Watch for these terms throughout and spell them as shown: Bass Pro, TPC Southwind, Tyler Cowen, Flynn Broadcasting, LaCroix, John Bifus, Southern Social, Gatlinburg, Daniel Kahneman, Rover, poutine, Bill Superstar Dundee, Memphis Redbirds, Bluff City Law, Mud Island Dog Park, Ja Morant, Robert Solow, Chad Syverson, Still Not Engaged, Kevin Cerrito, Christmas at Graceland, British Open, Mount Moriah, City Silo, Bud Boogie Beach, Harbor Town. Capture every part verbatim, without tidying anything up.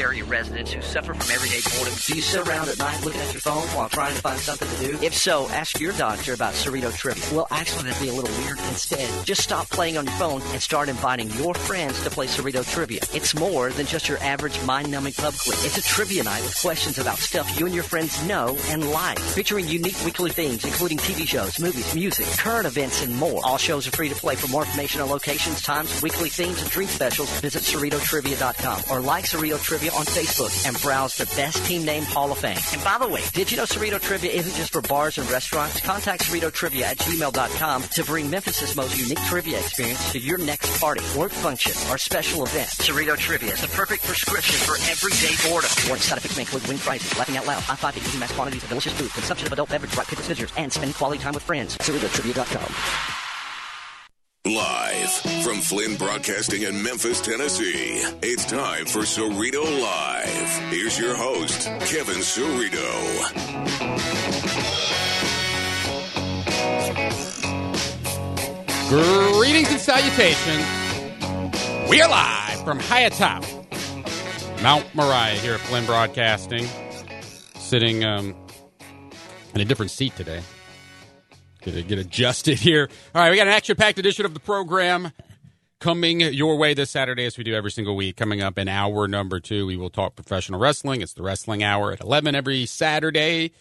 area residents who suffer from everyday boredom. Do you sit around at night looking at your phone while trying to find something to do? If so, ask your doctor about Cerrito Trivia. Well, actually, that'd be a little weird. Instead, just stop playing on your phone and start inviting your friends to play Cerrito Trivia. It's more than just your average mind-numbing pub quiz. It's a trivia night with questions about stuff you and your friends know and like, featuring unique weekly themes, including T V shows, movies, music, current events, and more. All shows are free to play. For more information on locations, times, weekly themes, and drink specials, visit Cerrito Trivia dot com or like Cerrito Trivia on Facebook and browse the Best Team Name Hall of Fame. And by the way, did you know Cerrito Trivia isn't just for bars and restaurants? Contact CerritoTrivia at gmail dot com to bring Memphis' most unique trivia experience to your next party, work function, or special event. Cerrito Trivia is the perfect prescription for everyday boredom. Warning, side effects may include wing prices, laughing out loud, high five, eating mass quantities of delicious food, consumption of adult beverage, right people's visitors, and spending quality time with friends. Cerrito Trivia dot com. Live from Flynn Broadcasting in Memphis, Tennessee, it's time for Cerrito Live. Here's your host, Kevin Cerrito. Greetings and salutations. We are live from high atop Mount Moriah here at Flynn Broadcasting. Sitting um, in a different seat today. Gonna get adjusted here. All right, we got an action-packed edition of the program coming your way this Saturday, as we do every single week. Coming up in hour number two, we will talk professional wrestling. It's the Wrestling Hour at eleven every Saturday.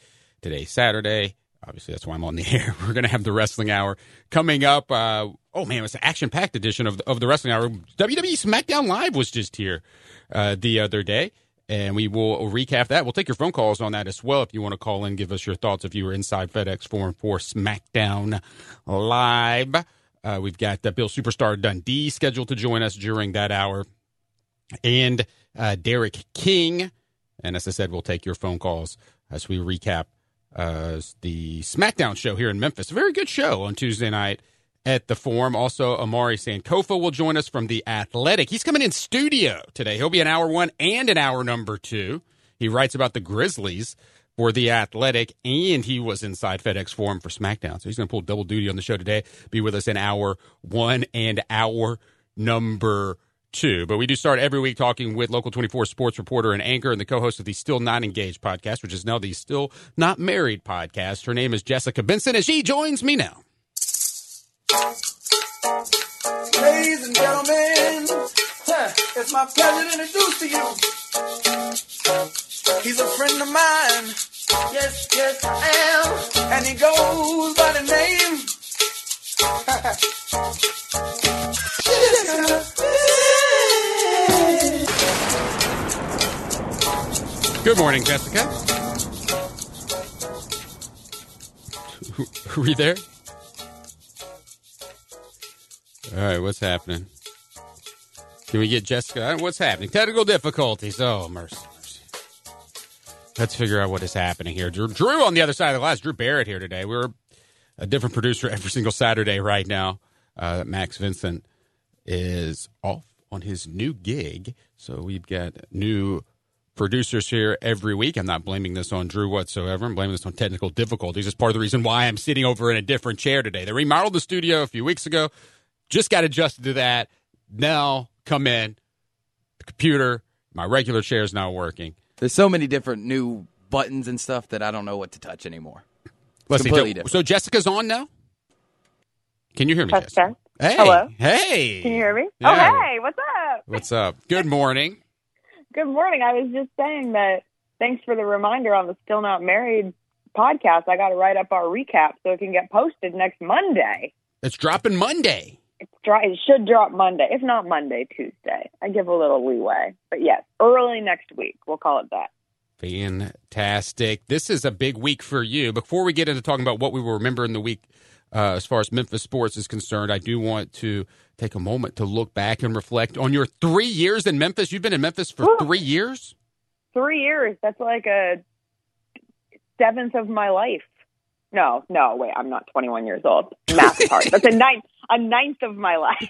Today's Saturday. Obviously, that's why I'm on the air. We're going to have the Wrestling Hour coming up. Uh, oh, man, it's an action-packed edition of the, of the Wrestling Hour. W W E SmackDown Live was just here uh, the other day. And we will recap that. We'll take your phone calls on that as well. If you want to call in, give us your thoughts. If you were inside FedEx Forum for SmackDown Live, uh, we've got uh, Bill Superstar Dundee scheduled to join us during that hour. And uh, Derek King. And as I said, we'll take your phone calls as we recap uh, the SmackDown show here in Memphis. A very good show on Tuesday night at the Forum. Also, Omari Sankofa will join us from The Athletic. He's coming in studio today. He'll be in hour one and in hour number two. He writes about the Grizzlies for The Athletic, and he was inside FedEx Forum for SmackDown. So he's going to pull double duty on the show today, be with us in hour one and hour number two. But we do start every week talking with Local twenty-four sports reporter and anchor and the co-host of the Still Not Engaged podcast, which is now the Still Not Married podcast. Her name is Jessica Benson, and she joins me now. Ladies and gentlemen, it's my pleasure to introduce to you, he's a friend of mine, yes, yes I am, and he goes by the name, Jessica. Good morning, Jessica. Were you there? All right, what's happening? Can we get Jessica? What's happening? Technical difficulties. Oh, mercy, mercy. Let's figure out what is happening here. Drew, Drew on the other side of the glass. Drew Barrett here today. We're a different producer every single Saturday right now. Uh, Max Vincent is off on his new gig, so we've got new producers here every week. I'm not blaming this on Drew whatsoever. I'm blaming this on technical difficulties. It's part of the reason why I'm sitting over in a different chair today. They remodeled the studio a few weeks ago. Just got adjusted to that. Now, come in. The computer, my regular chair is not working. There's so many different new buttons and stuff that I don't know what to touch anymore. Let's completely see. Different. So Jessica's on now? Can you hear me, Jessica? Okay. Hey. Hello. Hey. Can you hear me? Yeah. Oh, hey. What's up? What's up? Good morning. Good morning. I was just saying that thanks for the reminder on the Still Not Married podcast. I got to write up our recap so it can get posted next Monday. It's dropping Monday. It's dry, it should drop Monday. If not Monday, Tuesday. I give a little leeway. But yes, early next week. We'll call it that. Fantastic. This is a big week for you. Before we get into talking about what we will remember in the week uh, as far as Memphis sports is concerned, I do want to take a moment to look back and reflect on your three years in Memphis. You've been in Memphis for Ooh, three years? Three years. That's like a seventh of my life. No, no, wait, I'm not twenty-one years old. Math is hard. That's a ninth, a ninth of my life.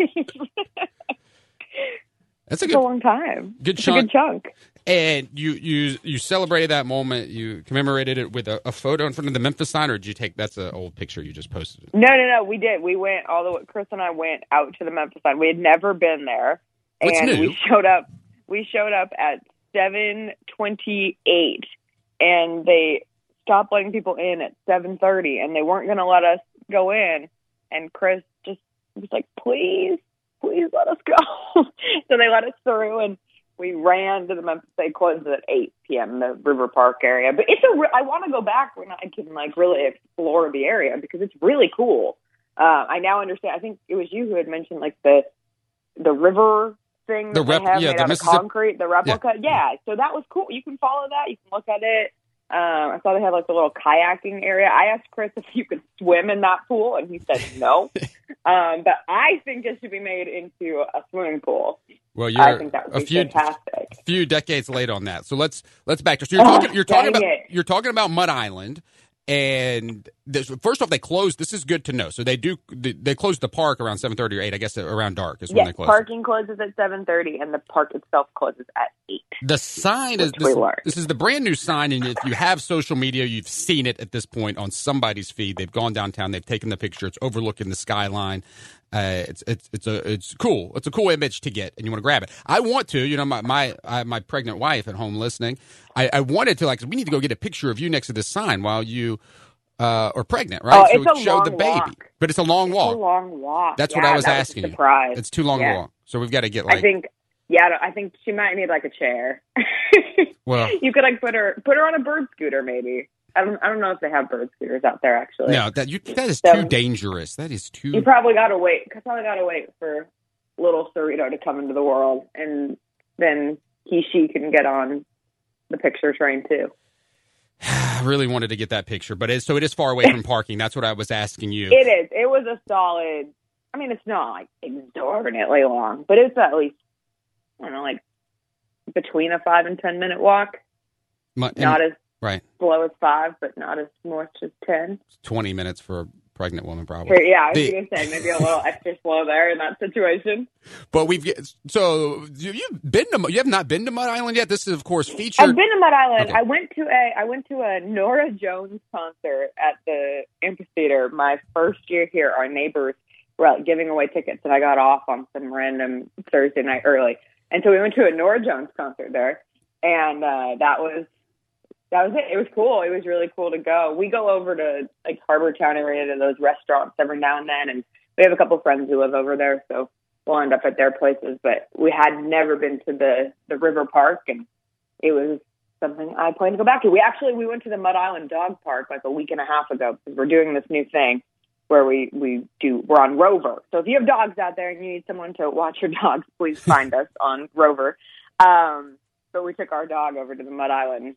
That's a, good, a long time. Good chunk. A good chunk. And you, you, you celebrated that moment. You commemorated it with a, a photo in front of the Memphis sign, or did you take? That's an old picture you just posted. No, no, no. We did. We went all the way. Chris and I went out to the Memphis sign. We had never been there, What's and new? we showed up. We showed up at seven twenty-eight, and they stopped letting people in at seven thirty, and they weren't going to let us go in. And Chris just was like, please, please let us go. So they let us through, and we ran to the Memphis. They closed at eight p.m. in the River Park area. But it's a re- I want to go back when I can, like, really explore the area, because it's really cool. Uh, I now understand. I think it was you who had mentioned, like, the the river thing that the rep- they have yeah, made the out Mississippi- of concrete, the replica. Yeah. yeah, so that was cool. You can follow that. You can look at it. Um, I saw they had, like, the little kayaking area. I asked Chris if you could swim in that pool, and he said no. um, but I think it should be made into a swimming pool. Well, you're I think that would a be few, fantastic. A few decades late on that. So let's let's back to so you're talking, you're talking about it. You're talking about Mud Island. And this, first off, they closed. This is good to know. So they do. They closed the park around seven thirty or eight. I guess around dark is yes, when they close. Parking closes at seven thirty, and the park itself closes at eight. The sign is this, this is the brand new sign, and if you have social media, you've seen it at this point on somebody's feed. They've gone downtown. They've taken the picture. It's overlooking the skyline. Uh, it's it's it's a it's cool. It's a cool image to get, and you want to grab it. I want to, you know, my my I, my pregnant wife at home listening. I, I wanted to, like, we need to go get a picture of you next to this sign while you uh, are pregnant, right? Oh, so it showed the baby, walk. But it's a long walk. It's a long walk. That's yeah, what I was that asking was a surprise. You. It's too long yeah. a walk, so we've got to get like. I think yeah, I think she might need like a chair. Well, you could like put her put her on a bird scooter, maybe. I don't, I don't know if they have bird scooters out there, actually. No, that you, that is so, too dangerous. That is too... You probably got to wait. You probably got to wait for little Cerrito to come into the world, and then he, she can get on the picture train, too. I really wanted to get that picture, but it, so it is far away from parking. That's what I was asking you. It is. It was a solid... I mean, it's not, like, exorbitantly long, but it's at least, I don't know, like, between a five and ten-minute walk. My, not as... Right. Slow as five, but not as much as ten. twenty minutes for a pregnant woman, probably. Yeah, I was the- going to say, maybe a little extra slow there in that situation. But we've, so you've been to, you have not been to Mud Island yet? This is, of course, featured. I've been to Mud Island. Okay. I went to a, I went to a Norah Jones concert at the amphitheater my first year here. Our neighbors were out giving away tickets, and I got off on some random Thursday night early. And so we went to a Norah Jones concert there, and uh, that was, That was it. It was cool. It was really cool to go. We go over to like Harbor Town area to those restaurants every now and then, and we have a couple of friends who live over there, so we'll end up at their places. But we had never been to the, the River Park, and it was something I plan to go back to. We actually we went to the Mud Island Dog Park like a week and a half ago because we're doing this new thing where we, we do we're on Rover. So if you have dogs out there and you need someone to watch your dogs, please find us on Rover. Um, but we took our dog over to the Mud Island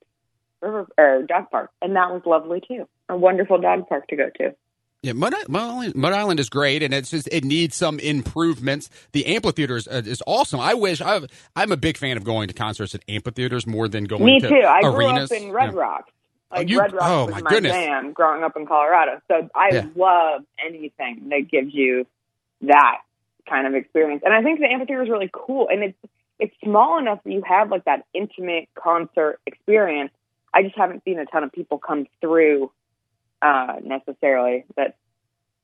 River or dog park, and that was lovely too. A wonderful dog park to go to. Yeah, Mud, Mud, Mud Island is great, and it's just it needs some improvements. The amphitheater is, uh, is awesome. I wish I've, I'm a big fan of going to concerts at amphitheaters more than going. Me to too. I arenas. grew up in Red Rocks. Yeah. Like oh, you, Red Rocks oh, was my, my jam growing up in Colorado, so I yeah. love anything that gives you that kind of experience. And I think the amphitheater is really cool, and it's it's small enough that you have like that intimate concert experience. I just haven't seen a ton of people come through uh, necessarily that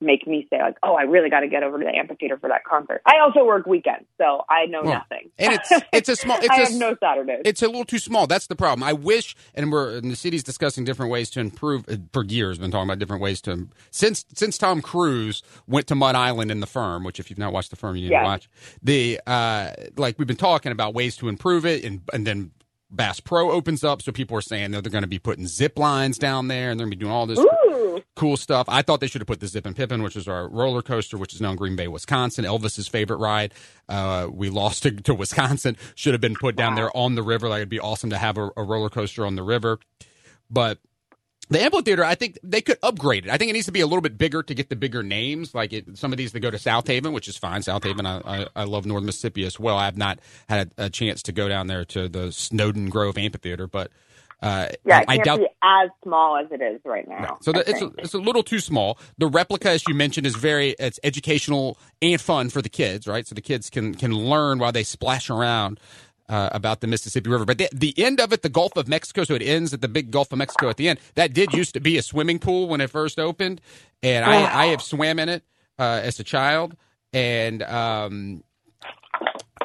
make me say, like, oh, I really got to get over to the amphitheater for that concert. I also work weekends, so I know well, nothing. And it's it's a small... It's I a, have no Saturdays. It's a little too small. That's the problem. I wish, and we're and the city's discussing different ways to improve. For years, been talking about different ways to... Since since Tom Cruise went to Mud Island in The Firm, which if you've not watched The Firm, you need yes. to watch. The uh, like, we've been talking about ways to improve it, and and then... Bass Pro opens up, so people are saying that they're going to be putting zip lines down there, and they're going to be doing all this Ooh. cool stuff. I thought they should have put the Zip and Pippin, which is our roller coaster, which is now in Green Bay, Wisconsin. Elvis's favorite ride. Uh, we lost to, to Wisconsin. Should have been put down wow. there on the river. Like, it'd be awesome to have a, a roller coaster on the river. But the amphitheater, I think they could upgrade it. I think it needs to be a little bit bigger to get the bigger names. Like it, some of these that go to South Haven, which is fine. South Haven, I, I, I love North Mississippi as well. I have not had a chance to go down there to the Snowden Grove Amphitheater, but uh, yeah, it I can't doubt be as small as it is right now. Right. So the, it's a, it's a little too small. The replica, as you mentioned, is very it's educational and fun for the kids, right? So the kids can can learn while they splash around. Uh, about the Mississippi River. But the, the end of it, the Gulf of Mexico, so it ends at the big Gulf of Mexico at the end. That did used to be a swimming pool when it first opened, and wow. I, I have swam in it uh, as a child, and um,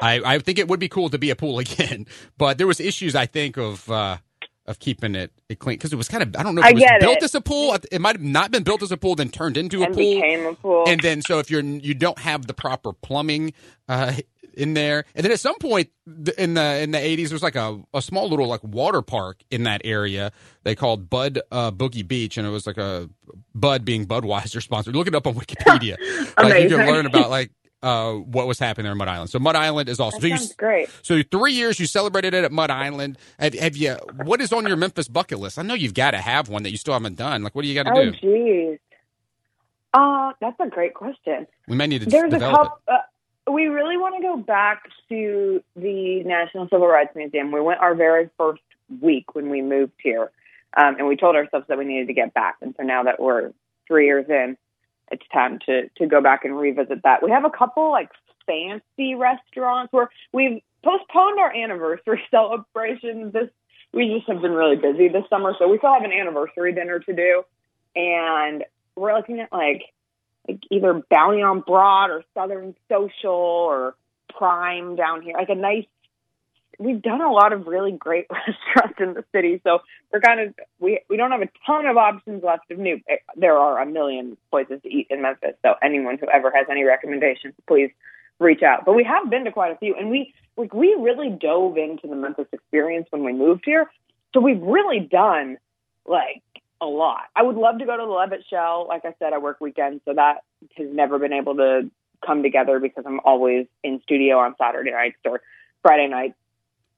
I, I think it would be cool to be a pool again, but there was issues, I think, of uh, of keeping it, it clean because it was kind of, I don't know if it was built as a pool. It might have not been built as a pool, then turned into a pool. And became a pool. And then so if you're, you don't have the proper plumbing uh, in there. And then at some point in the in the eighties, there was like a, a small little like water park in that area they called Bud uh, Boogie Beach. And it was like a Bud being Budweiser sponsored. Look it up on Wikipedia. Like you can learn about like. Uh, what was happening there in Mud Island. So Mud Island is awesome. That sounds so you, great. So three years you celebrated it at Mud Island. Have, have you? What is on your Memphis bucket list? I know you've got to have one that you still haven't done. Like, what do you got to oh, do? Oh, geez. Uh, that's a great question. We may need to There's develop a couple, it. Uh, we really want to go back to the National Civil Rights Museum. We went our very first week when we moved here, um, and we told ourselves that we needed to get back. And so now that we're three years in, it's time to, to go back and revisit that. We have a couple, like, fancy restaurants where we've postponed our anniversary celebration. This, we just have been really busy this summer, so we still have an anniversary dinner to do. And we're looking at, like, like either Bounty on Broad or Southern Social or Prime down here. Like, a nice – we've done a lot of really great restaurants in the city, so – We're kind of we we don't have a ton of options left of new. There are a million places to eat in Memphis, so anyone who ever has any recommendations, please reach out. But we have been to quite a few, and we like we really dove into the Memphis experience when we moved here, so we've really done like a lot. I would love to go to the Levitt Show. Like I said, I work weekends, so that has never been able to come together because I'm always in studio on Saturday nights or Friday nights.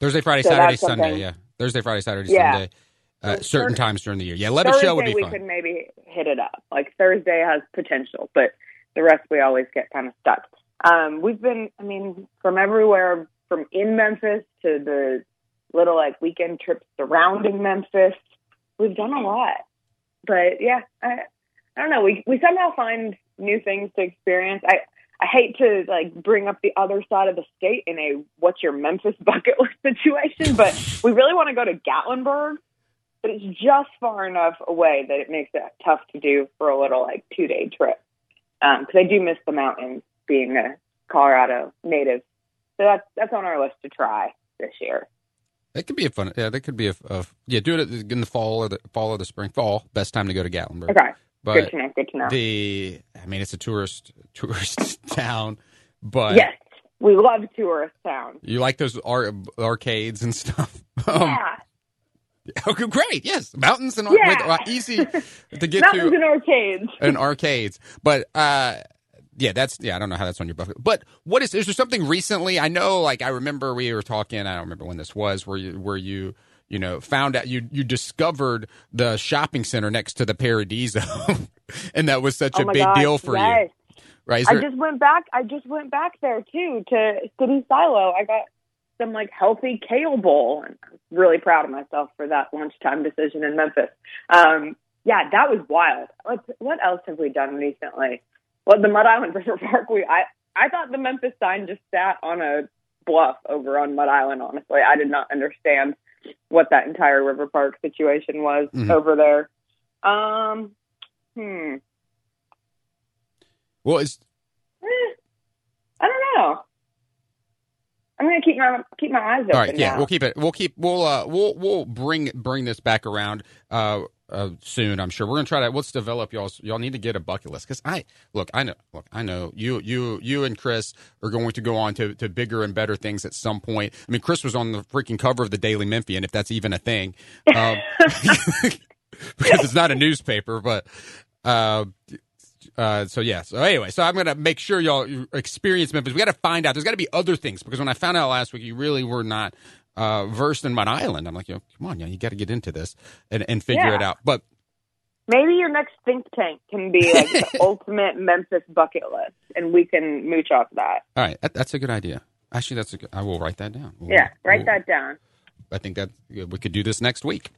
Thursday, Friday, so Saturday, Sunday. Yeah, Thursday, Friday, Saturday, yeah. Sunday. Uh, certain times during the year. Yeah, Levitt Show would be fun. Thursday we could maybe hit it up. Like, Thursday has potential, but the rest we always get kind of stuck. Um, we've been, I mean, from everywhere, from in Memphis to the little, like, weekend trips surrounding Memphis. We've done a lot. But, yeah, I I don't know. We we somehow find new things to experience. I, I hate to, like, bring up the other side of the state in a what's your Memphis bucket list situation, but we really want to go to Gatlinburg. But it's just far enough away that it makes it tough to do for a little, like, two-day trip. Because um, I do miss the mountains, being a Colorado native. So that's that's on our list to try this year. That could be a fun – yeah, that could be a, a – yeah, do it in the fall or the fall or the spring. Fall, best time to go to Gatlinburg. Okay. But good to know, good to know. The – I mean, it's a tourist tourist town, but – yes. We love tourist towns. You like those ar- arcades and stuff? um, yeah. Oh, great. Yes. Mountains and yeah. with, uh, easy to get mountains to. Mountains and arcades. And arcades. But, uh, yeah, that's, yeah, I don't know how that's on your bucket. But what is, is there something recently? I know, like, I remember we were talking, I don't remember when this was, where you, where you, you know, found out, you, you discovered the shopping center next to the Paradiso. And that was such oh a big gosh, deal for yes. you. Right. Is I there... just went back. I just went back there, too, to City Silo. I got some like healthy kale bowl, and I was really proud of myself for that lunchtime decision in Memphis. Um, yeah, that was wild. What, what else have we done recently? Well, the Mud Island River Park. We I I thought the Memphis sign just sat on a bluff over on Mud Island. Honestly, I did not understand what that entire River Park situation was mm-hmm. over there. Um, hmm. Well, it's eh, I don't know. I'm gonna keep my keep my eyes open. All right, yeah, now. we'll keep it. We'll keep. We'll uh, we'll we'll bring bring this back around uh, uh, soon. I'm sure we're gonna try to. Let's develop y'all. Y'all need to get a bucket list because I look. I know. Look, I know you you you and Chris are going to go on to, to bigger and better things at some point. I mean, Chris was on the freaking cover of the Daily Memphian, if that's even a thing, um, because it's not a newspaper, but. Uh, Uh, so, yeah. So, anyway, so I'm going to make sure y'all experience Memphis. We got to find out. There's got to be other things because when I found out last week, you really were not uh, versed in Mud Island. I'm like, yo, come on, y'all, you got to get into this and, and figure yeah. it out. But maybe your next think tank can be like the ultimate Memphis bucket list, and we can mooch off that. All right. That, that's a good idea. Actually, that's a good, I will write that down. We'll, yeah, write we'll, that down. I think that we could do this next week.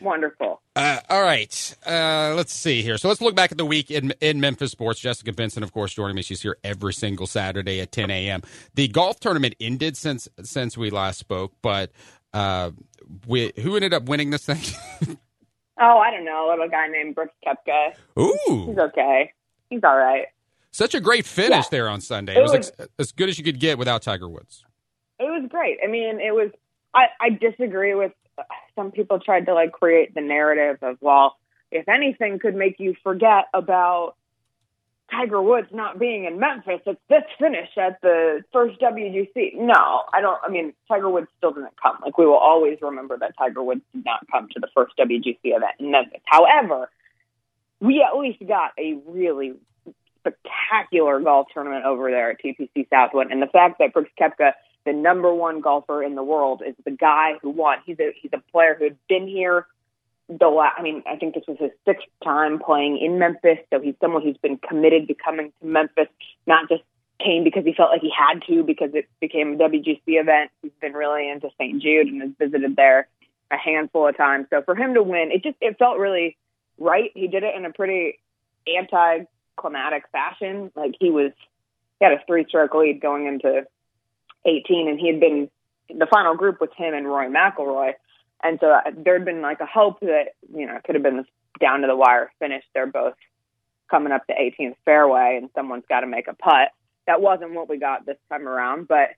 Wonderful. Uh, all right. Uh, let's see here. So let's look back at the week in, in Memphis sports. Jessica Benson, of course, joining me. She's here every single Saturday at ten a.m. The golf tournament ended since since we last spoke, but uh, we, who ended up winning this thing? oh, I don't know. A little guy named Brooks Koepka. Ooh. He's okay. He's all right. Such a great finish yeah. there on Sunday. It, it was, was ex- as good as you could get without Tiger Woods. It was great. I mean, it was – I disagree with – some people tried to, like, create the narrative of, well, if anything could make you forget about Tiger Woods not being in Memphis, it's this finish at the first W G C. No, I don't – I mean, Tiger Woods still didn't come. Like, we will always remember that Tiger Woods did not come to the first W G C event in Memphis. However, we at least got a really – spectacular golf tournament over there at T P C Southwind, and the fact that Brooks Koepka, the number one golfer in the world, is the guy who won. He's a he's a player who had been here the last, I mean, I think this was his sixth time playing in Memphis, so he's someone who's been committed to coming to Memphis, not just came because he felt like he had to because it became a W G C event. He's been really into Saint Jude and has visited there a handful of times. So for him to win, it just it felt really right. He did it in a pretty anti climatic fashion. Like he was he had a three-stroke lead going into eighteen, and he had been the final group with him and Roy McIlroy, and so there had been like a hope that, you know, it could have been this down to the wire finish. They're both coming up the eighteenth fairway and someone's got to make a putt. That wasn't what we got this time around, but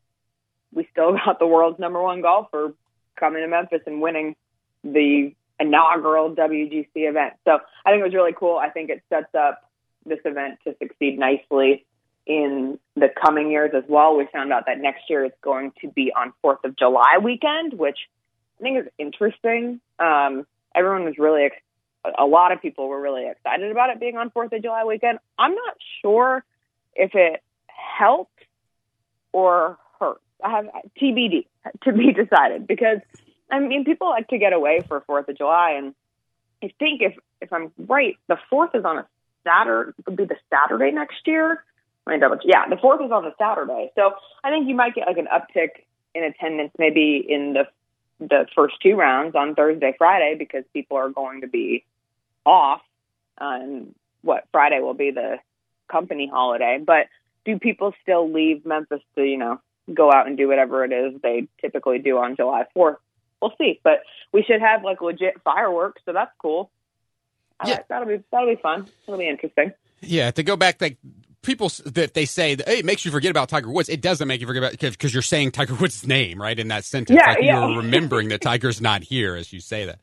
we still got the world's number one golfer coming to Memphis and winning the inaugural W G C event. So I think it was really cool. I think it sets up this event to succeed nicely in the coming years as well. We found out that next year it's going to be on fourth of July weekend, which I think is interesting. Um, everyone was really, ex- a lot of people were really excited about it being on fourth of July weekend. I'm not sure if it helped or hurt. I have T B D, to be decided, because I mean, people like to get away for fourth of July. And I think if, if I'm right, the fourth is on a Saturday, would be the Saturday next year. Let me double check. Yeah, the fourth is on a Saturday. So I think you might get like an uptick in attendance maybe in the the first two rounds on Thursday, Friday, because people are going to be off on what Friday will be the company holiday. But do people still leave Memphis to, you know, go out and do whatever it is they typically do on July fourth? We'll see. But we should have like legit fireworks, so that's cool. Yeah. Right, that'll be that'll be fun. It'll be interesting. Yeah, to go back, like people that they say that, hey, it makes you forget about Tiger Woods. It doesn't make you forget about, because you're saying Tiger Woods' name right in that sentence. Yeah, like yeah. You're remembering that Tiger's not here as you say that.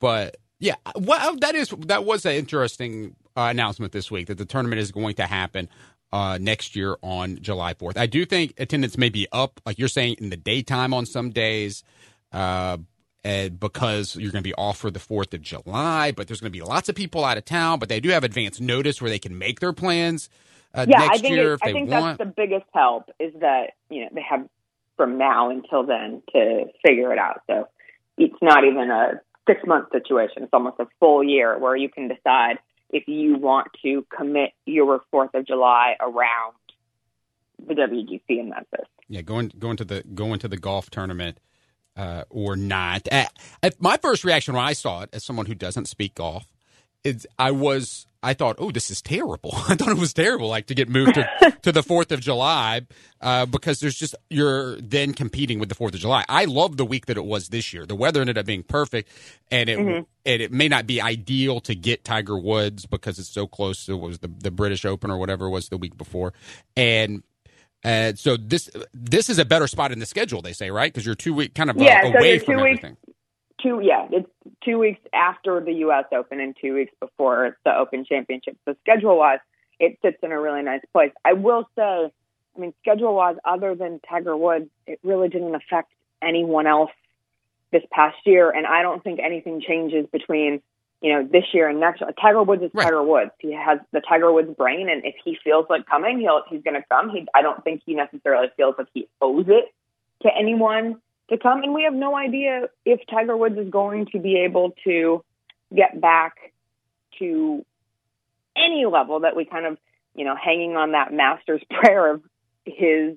But yeah, well, that is that was an interesting uh, announcement this week that the tournament is going to happen uh, next year on July fourth. I do think attendance may be up, like you're saying, in the daytime on some days. Uh, And because you're going to be off for the fourth of July, but there's going to be lots of people out of town, but they do have advance notice where they can make their plans uh, yeah, next I think year it, if they want. I think want. That's the biggest help is that, you know, they have from now until then to figure it out. So it's not even a six-month situation. It's almost a full year where you can decide if you want to commit your fourth of July around the W G C in Memphis. Yeah, going going to the going to the golf tournament. Uh, or not. Uh, my first reaction when I saw it, as someone who doesn't speak golf, is I was I thought, oh, this is terrible. I thought it was terrible, like to get moved to, to the fourth of July, uh, because there's just you're then competing with the fourth of July. I love the week that it was this year. The weather ended up being perfect, and it mm-hmm. and it may not be ideal to get Tiger Woods because it's so close to what was the the British Open or whatever it was the week before, and. And uh, so this this is a better spot in the schedule, they say, right? Because you're two weeks kind of uh, yeah, so away you're two from weeks, everything. Two, yeah, it's two weeks after the U S Open and two weeks before the Open Championship. So schedule-wise, it sits in a really nice place. I will say, I mean, schedule-wise, other than Tiger Woods, it really didn't affect anyone else this past year. And I don't think anything changes between, you know, this year and next year. Tiger Woods is right. Tiger Woods. He has the Tiger Woods brain, and if he feels like coming, he'll he's going to come. He, I don't think he necessarily feels like he owes it to anyone to come, and we have no idea if Tiger Woods is going to be able to get back to any level that we kind of, you know, hanging on that master's prayer of his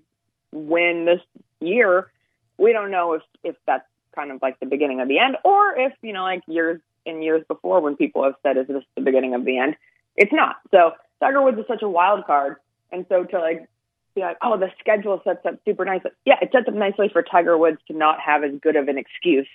win this year. We don't know if, if that's kind of like the beginning of the end, or if, you know, like years in years before when people have said, is this the beginning of the end? It's not. So Tiger Woods is such a wild card. And so to like be like, oh, the schedule sets up super nicely. Yeah, it sets up nicely for Tiger Woods to not have as good of an excuse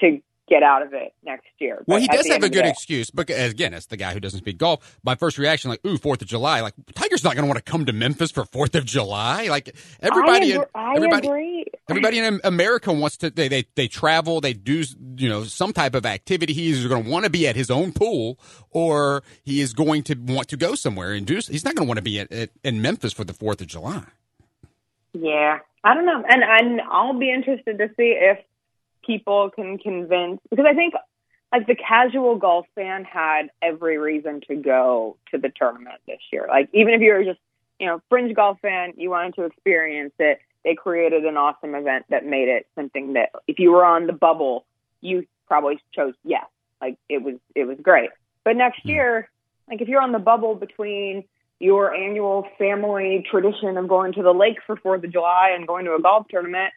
to get out of it next year. Well, he does have a good excuse, but again, it's the guy who doesn't speak golf. My first reaction, like, ooh, fourth of July. Like, Tiger's not going to want to come to Memphis for fourth of July. Like, everybody, I agree. I everybody, agree. everybody in America wants to, they, they, they travel, they do, you know, some type of activity. He's going to want to be at his own pool, or he is going to want to go somewhere and do, he's not going to want to be at, at, in Memphis for the fourth of July. Yeah. I don't know. And, and I'll be interested to see if people can convince, because I think like the casual golf fan had every reason to go to the tournament this year. Like, even if you were just, you know, fringe golf fan, you wanted to experience it. They created an awesome event that made it something that if you were on the bubble, you probably chose yes. Like, it was, it was great. But next year, like, if you're on the bubble between your annual family tradition of going to the lake for fourth of July and going to a golf tournament,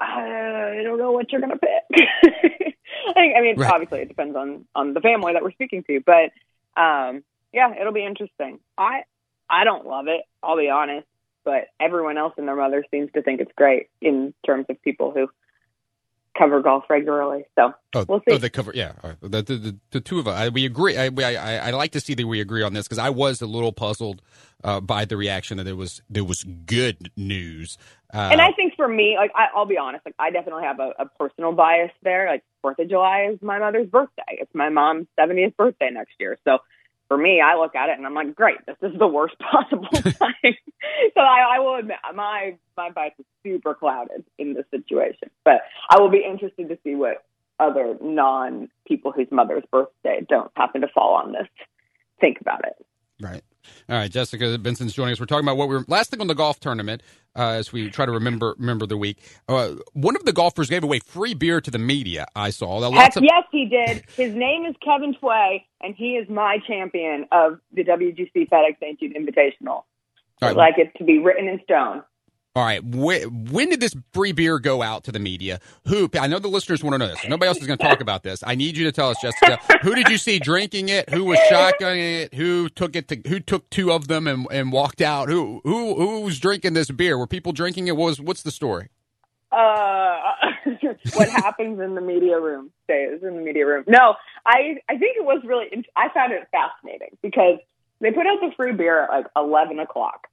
I don't know what you're going to pick. I mean, right. Obviously it depends on, on the family that we're speaking to, but um, yeah, it'll be interesting. I, I don't love it, I'll be honest, but everyone else and their mother seems to think it's great in terms of people who cover golf regularly. So oh, we'll see. Oh, they cover, yeah. Right. The, the, the, the two of us, I, we agree. I, we, I I like to see that we agree on this, because I was a little puzzled uh, by the reaction that there was there was good news. Uh, and I think for me, like I, I'll be honest, like I definitely have a, a personal bias there. Like Fourth of July is my mother's birthday. It's my mom's seventieth birthday next year. So for me, I look at it and I'm like, great, this is the worst possible time. So I, I will admit, my, my bias is super clouded in this situation. But I will be interested to see what other non-people whose mother's birthday don't happen to fall on this think about it. Right. All right, Jessica Benson's joining us. We're talking about what we were – last thing on the golf tournament uh, as we try to remember remember the week. Uh, one of the golfers gave away free beer to the media, I saw. Heck, of- yes, he did. His name is Kevin Tway, and he is my champion of the W G C FedEx Saint Jude Invitational. I'd right. like it to be written in stone. All right. When, when did this free beer go out to the media? Who? I know the listeners want to know this. Nobody else is going to talk about this. I need you to tell us, Jessica. Who did you see drinking it? Who was shotgunning it? Who took it? To, who took two of them and, and walked out? Who? Who? Who was drinking this beer? Were people drinking it? What was what's the story? Uh, what happens in the media room stays in the media room. No, I I think it was really. I found it fascinating because they put out the free beer at like eleven o'clock.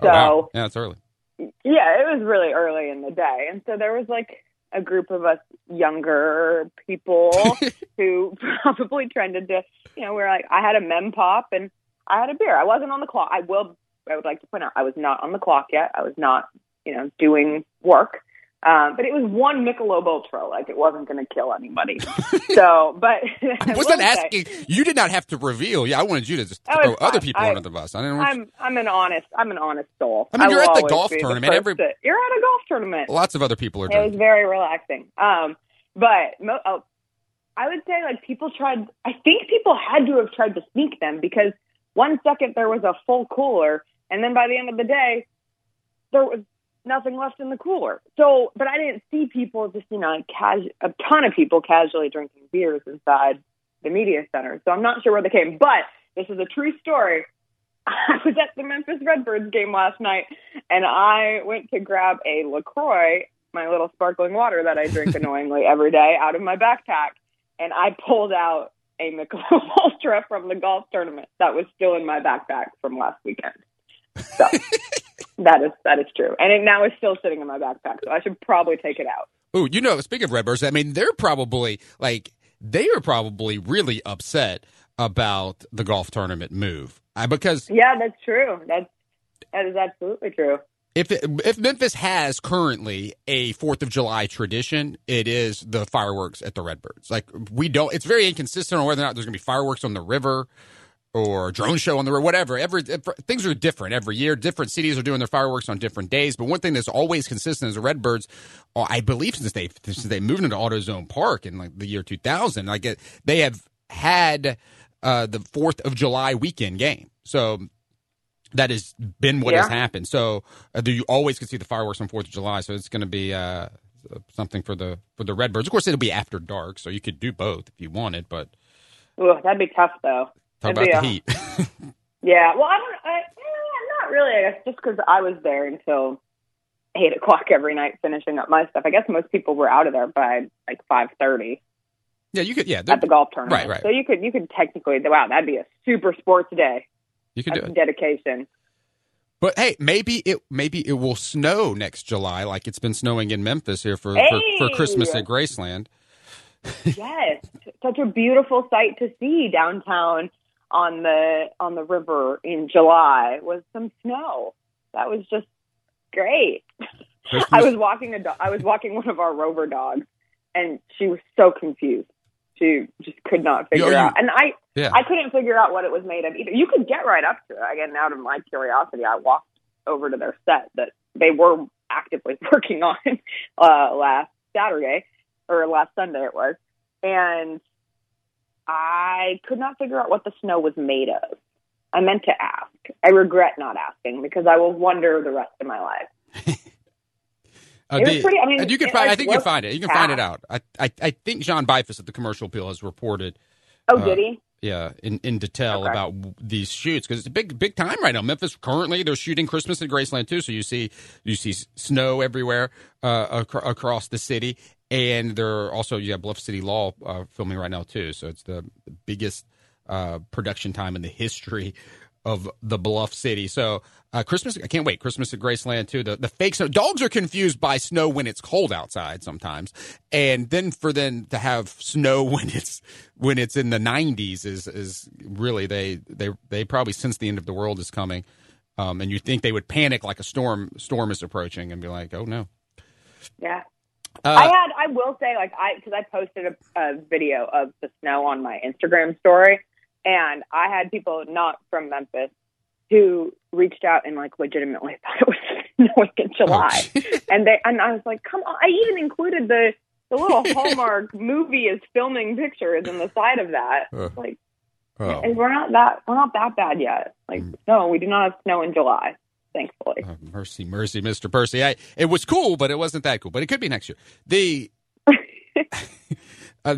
So oh, wow. Yeah, it's early. Yeah, it was really early in the day. And so there was like a group of us younger people who probably trended to, you know, we were like, I had a mem pop and I had a beer. I wasn't on the clock. I will, I would like to point out, I was not on the clock yet. I was not, you know, doing work. Um, but it was one Michelob Ultra. Like, it wasn't going to kill anybody. So, but I wasn't asking. Say, you did not have to reveal. Yeah, I wanted you to just throw other people I, under the bus. I didn't want I'm you. I'm an honest. I'm an honest soul. I mean, you're I at the golf tournament. The Every to, you're at a golf tournament. Lots of other people are. It drinking. Was very relaxing. Um, but mo- oh, I would say like people tried. I think people had to have tried to sneak them, because one second there was a full cooler, and then by the end of the day, there was nothing left in the cooler. So, but I didn't see people just, you know, like casu- a ton of people casually drinking beers inside the media center. So I'm not sure where they came, but this is a true story. I was at the Memphis Redbirds game last night, and I went to grab a LaCroix, my little sparkling water that I drink annoyingly every day, out of my backpack. And I pulled out a Michelob Ultra from the golf tournament that was still in my backpack from last weekend. So... That is that is true, and it now is still sitting in my backpack, so I should probably take it out. Oh, you know, speaking of Redbirds, I mean, they're probably like they are probably really upset about the golf tournament move I, because yeah, that's true. That's that is absolutely true. If it, if Memphis has currently a Fourth of July tradition, it is the fireworks at the Redbirds. Like we don't, it's very inconsistent on whether or not there's going to be fireworks on the river. Or a drone show on the road, whatever. Every things are different every year. Different cities are doing their fireworks on different days. But one thing that's always consistent is the Redbirds. I believe since they since they moved into AutoZone Park in like the year two thousand, like it, they have had uh, the Fourth of July weekend game. So that has been what yeah. has happened. So uh, you always can see the fireworks on Fourth of July. So it's going to be uh, something for the for the Redbirds. Of course, it'll be after dark, so you could do both if you wanted. But Ooh, that'd be tough, though. Talk about the heat. yeah, well, I don't, I, I'm not really, I guess, just because I was there until eight o'clock every night finishing up my stuff. I guess most people were out of there by like five thirty. Yeah, you could. Yeah, at the golf tournament. Right, right. So you could, you could technically. Wow, that'd be a super sports day. You could do it. Dedication. But hey, maybe it maybe it will snow next July, like it's been snowing in Memphis here for hey! for, for Christmas at Graceland. Yes, such a beautiful sight to see downtown on the on the river in July was some snow. That was just great. Christmas. I was walking a do- I was walking one of our Rover dogs, and she was so confused. She just could not figure Yo, you, out. And I yeah. I couldn't figure out what it was made of either. You could get right up to it. Again, out of my curiosity, I walked over to their set that they were actively working on uh, last Saturday, or last Sunday it was. And I could not figure out what the snow was made of. I meant to ask. I regret not asking because I will wonder the rest of my life. Uh, it was the, pretty, I mean, you can find, I think you can find it. You can find it out. I, I, I think John Bifus at the Commercial Appeal has reported. Oh, uh, did he? Yeah, in, in detail okay. about these shoots because it's a big big time right now. Memphis currently they're shooting Christmas at Graceland too, so you see you see snow everywhere uh, ac- across the city, and they're also you have Bluff City Law uh, filming right now too. So it's the biggest uh, production time in the history of the Bluff City. So uh, Christmas, I can't wait. Christmas at Graceland too. The the fake snow. Dogs are confused by snow when it's cold outside sometimes, and then for them to have snow when it's when it's in the nineties is is really they they they probably since the end of the world is coming, um, and you think they would panic like a storm storm is approaching and be like, oh no. Yeah, uh, I had. I will say like I because I posted a, a video of the snow on my Instagram story. And I had people not from Memphis who reached out and like legitimately thought it was snowing in July, oh, and they and I was like, "Come on!" I even included the the little Hallmark movie is filming pictures in the side of that. Uh, like, oh. and we're not that we're not that bad yet. Like, mm. no, we do not have snow in July, thankfully. Oh, mercy, mercy, Mister Percy. I, it was cool, but it wasn't that cool. But it could be next year. The. uh,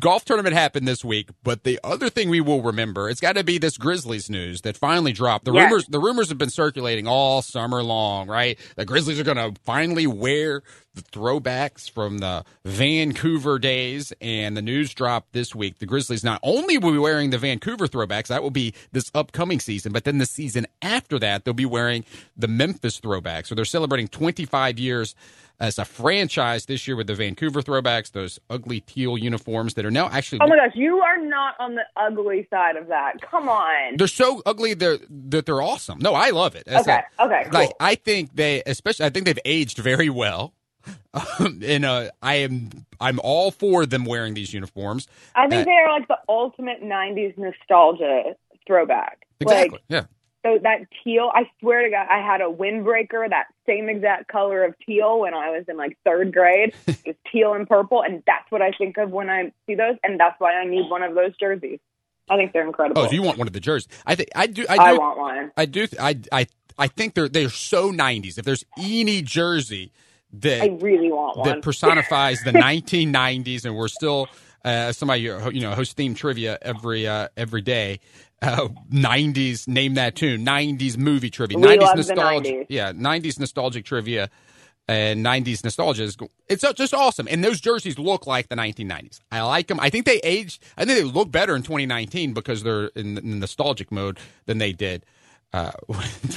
Golf tournament happened this week, but the other thing we will remember, it's got to be this Grizzlies news that finally dropped. The yes. rumors the rumors have been circulating all summer long, right? The Grizzlies are going to finally wear the throwbacks from the Vancouver days, and the news dropped this week. The Grizzlies not only will be wearing the Vancouver throwbacks, that will be this upcoming season, but then the season after that, they'll be wearing the Memphis throwbacks. So they're celebrating twenty-five years as a franchise this year with the Vancouver throwbacks, those ugly teal uniforms that are now actually... Oh my gosh, you are not on the ugly side of that. Come on. They're so ugly they're, that they're awesome. No, I love it. As okay, a, okay, cool. Like, I think they, especially, I think they've aged very well. Um, and uh, I am, I'm all for them wearing these uniforms. I think uh, they are like the ultimate nineties nostalgia throwback. Exactly, like, yeah. So that teal, I swear to God, I had a windbreaker, that same exact color of teal when I was in like third grade. It was teal and purple, and that's what I think of when I see those, and that's why I need one of those jerseys. I think they're incredible. Oh, so you want one of the jerseys? I think I do. I, do, I want one. I do. I I I think they're they're so nineties. If there's any jersey that I really want one that personifies the nineteen nineties, and we're still uh, somebody you know hosts theme trivia every uh, every day. Uh, nineties, name that tune. nineties movie trivia. nineties nostalgia. nineties. Yeah, nineties nostalgic trivia and nineties nostalgia. Is, it's just awesome. And those jerseys look like the nineteen nineties. I like them. I think they aged. I think they look better in twenty nineteen because they're in the nostalgic mode than they did uh,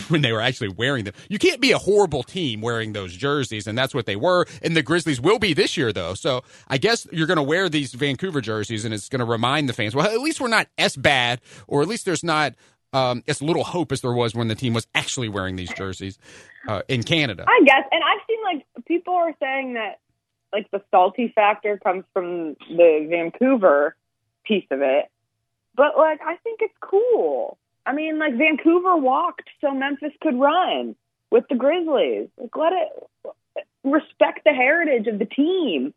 when they were actually wearing them. You can't be a horrible team wearing those jerseys, and that's what they were. And the Grizzlies will be this year, though. So I guess you're going to wear these Vancouver jerseys, and it's going to remind the fans, well, at least we're not as bad, or at least there's not um, as little hope as there was when the team was actually wearing these jerseys uh, in Canada. I guess. And I've seen, like, people are saying that, like, the salty factor comes from the Vancouver piece of it. But, like, I think it's cool. I mean, like, Vancouver walked so Memphis could run with the Grizzlies. Like, let it respect the heritage of the team.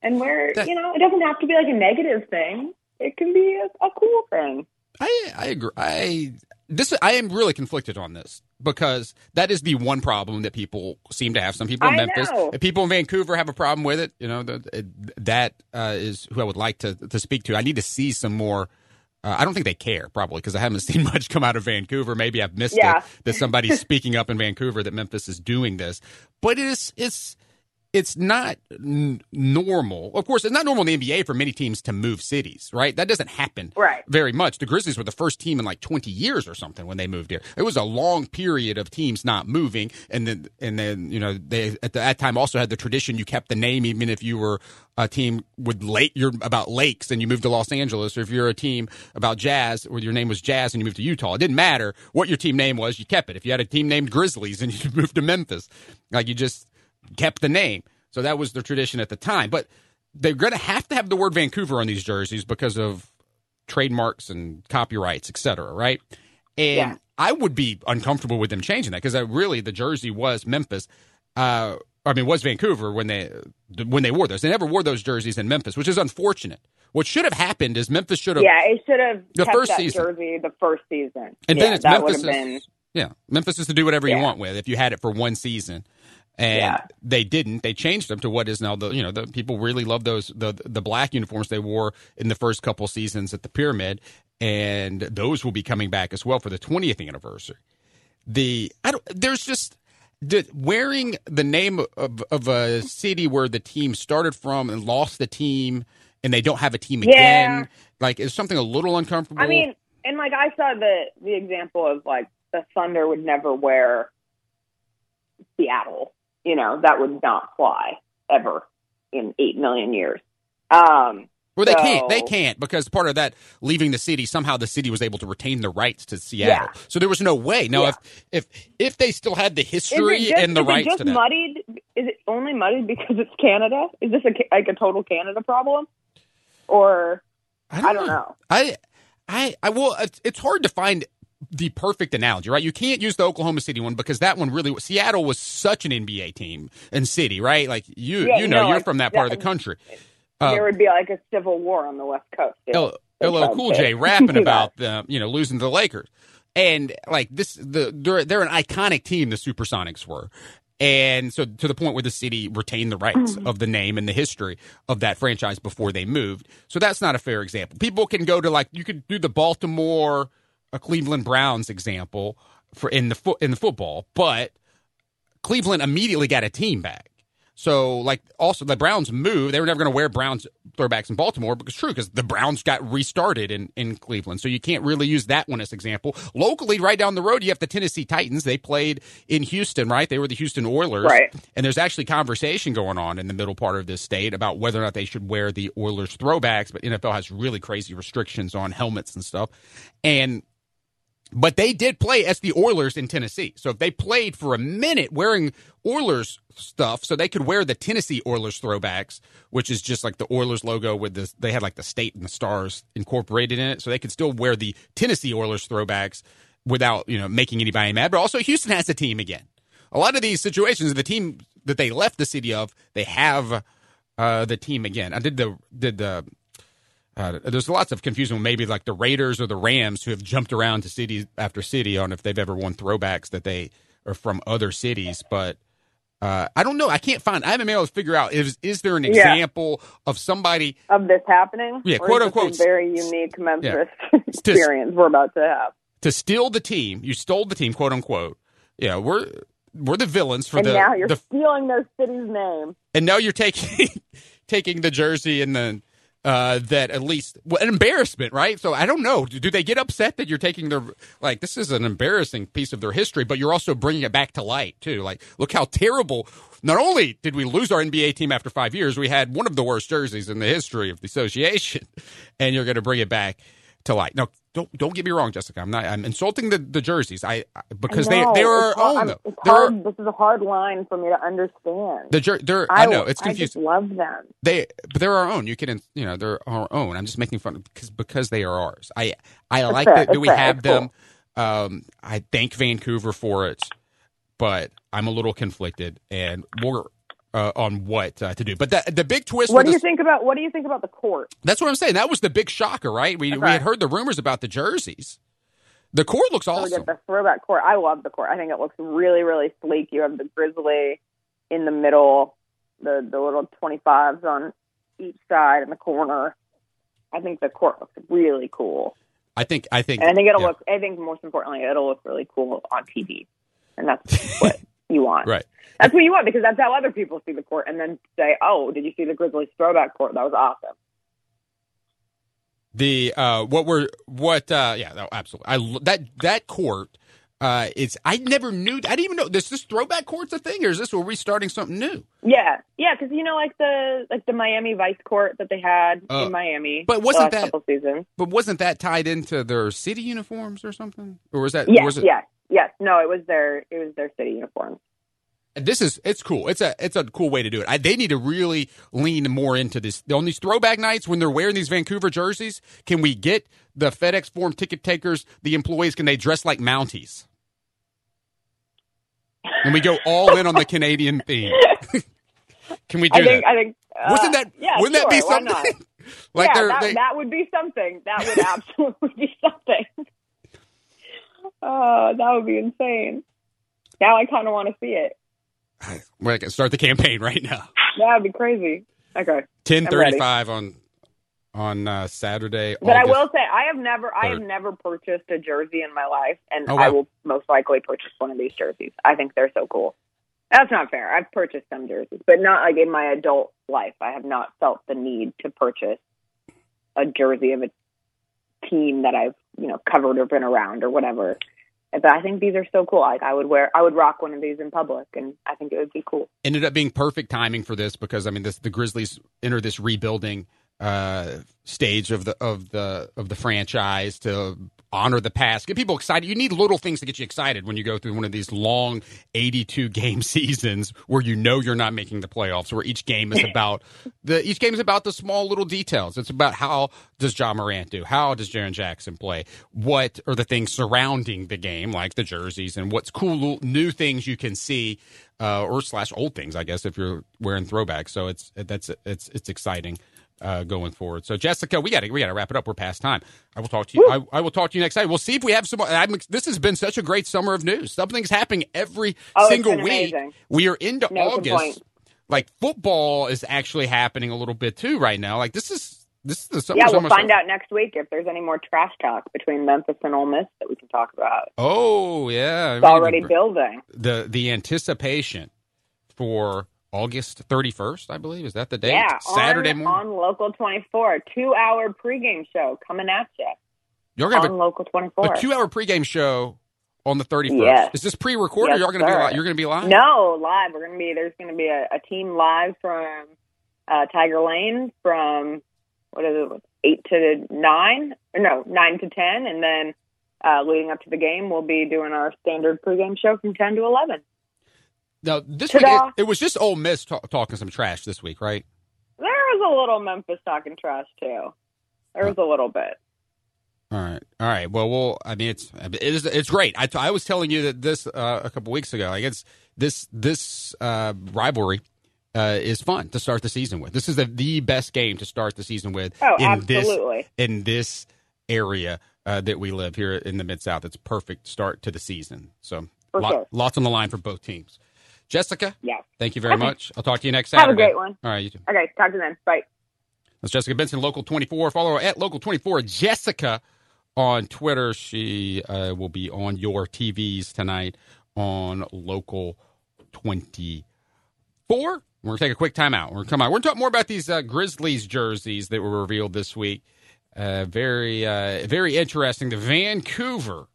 And where, that, you know, it doesn't have to be like a negative thing. It can be a, a cool thing. I, I agree. I, this, I am really conflicted on this because that is the one problem that people seem to have. Some people in I Memphis, know. people in Vancouver have a problem with it. You know, that, that uh, is who I would like to, to speak to. I need to see some more Uh, I don't think they care, probably, because I haven't seen much come out of Vancouver. Maybe I've missed yeah. it, that somebody's speaking up in Vancouver that Memphis is doing this. But it's it's it's not n- normal. Of course, it's not normal in the N B A for many teams to move cities, right? That doesn't happen right. very much. The Grizzlies were the first team in like twenty years or something when they moved here. It was a long period of teams not moving. And then, and then you know, they at that time also had the tradition you kept the name even if you were a team with lake, you're about lakes and you moved to Los Angeles, or if you're a team about jazz or your name was Jazz and you moved to Utah, it didn't matter what your team name was, you kept it. If you had a team named Grizzlies and you moved to Memphis, like you just kept the name. So that was their tradition at the time. But they're going to have to have the word Vancouver on these jerseys because of trademarks and copyrights, et cetera, right? And yeah. I would be uncomfortable with them changing that because really the jersey was Memphis. Uh, I mean, was Vancouver when they when they wore those. They never wore those jerseys in Memphis, which is unfortunate. What should have happened is Memphis should have yeah, it should have the kept first that season jersey the first season, and yeah, then it's Memphis. Been... Yeah, Memphis is to do whatever yeah. you want with if you had it for one season, and yeah. they didn't. They changed them to what is now the you know the people really love those the the black uniforms they wore in the first couple seasons at the Pyramid, and those will be coming back as well for the twentieth anniversary. The I don't there's just. Did, wearing the name of, of a city where the team started from and lost the team and they don't have a team again, yeah. like, is something a little uncomfortable. I mean, and, like, I saw the, the example of, like, the Thunder would never wear Seattle. You know, that would not fly ever in eight million years. Um, well, they so, can't. They can't because part of that leaving the city, somehow the city was able to retain the rights to Seattle. Yeah. So there was no way. Now, yeah. if, if if they still had the history just, and the rights just to that. Muddied, is it only muddied because it's Canada? Is this a, like a total Canada problem? Or I don't, I don't know. know. I, I, I will. It's hard to find the perfect analogy, right? You can't use the Oklahoma City one because that one really – Seattle was such an N B A team and city, right? Like you, yeah, you know, no, you're like, from that part that, of the country. Uh, there would be like a civil war on the West Coast. L L Cool J rapping about them, you know, losing to the Lakers, and like this, the they're, they're an iconic team. The Supersonics were, and so to the point where the city retained the rights of the name and the history of that franchise before they moved. So that's not a fair example. People can go to like you could do the Baltimore, uh, Cleveland Browns example for in the fo- in the football, but Cleveland immediately got a team back. So, like, also, the Browns moved. They were never going to wear Browns throwbacks in Baltimore because, true, because the Browns got restarted in, in Cleveland. So you can't really use that one as an example. Locally, right down the road, you have the Tennessee Titans. They played in Houston, right? They were the Houston Oilers. Right. And there's actually conversation going on in the middle part of this state about whether or not they should wear the Oilers throwbacks. But N F L has really crazy restrictions on helmets and stuff. And But they did play as the Oilers in Tennessee. So if they played for a minute wearing Oilers stuff, so they could wear the Tennessee Oilers throwbacks, which is just like the Oilers logo with the, they had like the state and the stars incorporated in it. So they could still wear the Tennessee Oilers throwbacks without, you know, making anybody mad. But also Houston has a team again. A lot of these situations, the team that they left the city of, they have uh, the team again. I did the, did the, Uh, there's lots of confusion, maybe like the Raiders or the Rams who have jumped around to city after city on if they've ever won throwbacks that they are from other cities. But uh, I don't know. I can't find – I haven't been able to figure out is is there an example yeah. of somebody – Of this happening? Yeah, quote, unquote. Very unique Memphis yeah. experience to, we're about to have. To steal the team. You stole the team, quote, unquote. Yeah, we're – We're the villains for and the. And now you're the, stealing their city's name. And now you're taking taking the jersey and the – Uh, that at least well, an embarrassment, right? So I don't know. Do, do they get upset that you're taking their like this is an embarrassing piece of their history, but you're also bringing it back to light too? Like, look how terrible! Not only did we lose our N B A team after five years, we had one of the worst jerseys in the history of the association, and you're going to bring it back to light. Now, don't don't get me wrong, Jessica. I'm not. I'm insulting the, the jerseys. I, I because I know, they they are own though. It's hard, are, this is a hard line for me to understand. The jer- they're I, I know it's confusing. I just love them. They but they're our own. You can you know they're our own. I'm just making fun of because because they are ours. I I that's like that. Do we fair. have it's them? Cool. Um, I thank Vancouver for it, but I'm a little conflicted and more. Uh, on what uh, to do, but the, the big twist. What do this, you think about? What do you think about the court? That's what I'm saying. That was the big shocker, right? We okay. we had heard the rumors about the jerseys. The court looks awesome. Get the throwback court. I love the court. I think it looks really, really sleek. You have the Grizzly in the middle, the the little twenty-fives on each side in the corner. I think the court looks really cool. I think I think and I think it'll yeah. look. I think most importantly, it'll look really cool on T V, and that's what you want. Right. That's what you want, because that's how other people see the court, and then say, "Oh, did you see the Grizzlies throwback court? That was awesome." The uh, what were what? Uh, yeah, no, absolutely. I that that court. Uh, it's I never knew. I didn't even know this. This throwback court's a thing, or is this where we're starting something new? Yeah, yeah, because you know, like the like the Miami Vice Court that they had uh, in Miami, but wasn't the last that couple seasons? But wasn't that tied into their city uniforms or something? Or was that? Yes, yes, yes. No, it was their it was their city uniforms. This is it's cool. It's a it's a cool way to do it. I, they need to really lean more into this on these throwback nights when they're wearing these Vancouver jerseys. Can we get the FedEx Forum ticket takers, the employees? Can they dress like Mounties? And we go all in on the Canadian theme. Can we do I think, that? I think. Uh, Wasn't that? Yeah, wouldn't sure, that be something? like yeah, that, they... that would be something. That would absolutely be something. Oh, that would be insane. Now I kind of want to see it. We're like, start the campaign right now. That'd be crazy. Okay. ten thirty-five on on uh, Saturday. But August I will say, I have never, third. I have never purchased a jersey in my life, and oh, wow. I will most likely purchase one of these jerseys. I think they're so cool. That's not fair. I've purchased some jerseys, but not like in my adult life. I have not felt the need to purchase a jersey of a team that I've you know covered or been around or whatever. But I think these are so cool. Like I would wear, I would rock one of these in public, and I think it would be cool. Ended up being perfect timing for this because I mean, this, the Grizzlies enter this rebuilding uh, stage of the of the of the franchise to honor the past, get people excited. You need little things to get you excited when you go through one of these long eighty-two game seasons where you know you're not making the playoffs. Where each game is about the each game is about the small little details. It's about how does Ja Morant do? How does Jaren Jackson play? What are the things surrounding the game, like the jerseys, and what's cool new things you can see, uh, or slash old things, I guess, if you're wearing throwbacks. So it's that's it's it's exciting. Uh, going forward. So Jessica, we got to we got to wrap it up. We're past time. I will talk to you. I, I will talk to you next time. We'll see if we have some. I'm, this has been such a great summer of news. Something's happening every oh, single week. Amazing. We are into no, August. Like football is actually happening a little bit too right now. Like this is this is the summer. Yeah, we'll find over. out next week if there's any more trash talk between Memphis and Ole Miss that we can talk about. Oh yeah, it's already the, building the the anticipation for. August thirty-first, I believe. Is that the date? Yeah, Saturday on, morning. On Local twenty-four, two-hour pregame show coming at you. You're going to have a, Local twenty-four. A two-hour pregame show on the thirty-first. Yes. Is this pre-recorded? Yes, or y'all going to be live? You're going to be live? No, live. We're going to be. There's going to be a, a team live from uh, Tiger Lane from what is it, eight to nine? Or no, nine to ten, and then uh, leading up to the game, we'll be doing our standard pregame show from ten to eleven. Now, this week, it, it was just Ole Miss talk, talking some trash this week, right? There was a little Memphis talking trash, too. There was oh. a little bit. All right. All right. Well, we'll I mean, it's it is, it's great. I, I was telling you that this uh, a couple weeks ago. Like it's, this this uh, rivalry uh, is fun to start the season with. This is the, the best game to start the season with oh, in, absolutely. This, in this area uh, that we live here in the Mid-South. It's a perfect start to the season. So lot, sure. lots on the line for both teams. Jessica, yeah. thank you very okay. much. I'll talk to you next Saturday. Have a great one. All right, you too. Okay, talk to you then. Bye. That's Jessica Benson, Local twenty-four. Follow her at Local twenty-four. Jessica on Twitter. She uh, will be on your T Vs tonight on Local twenty-four. We're going to take a quick timeout. We're going to come out. We're going to talk more about these uh, Grizzlies jerseys that were revealed this week. Uh, very, uh, very interesting. The Vancouver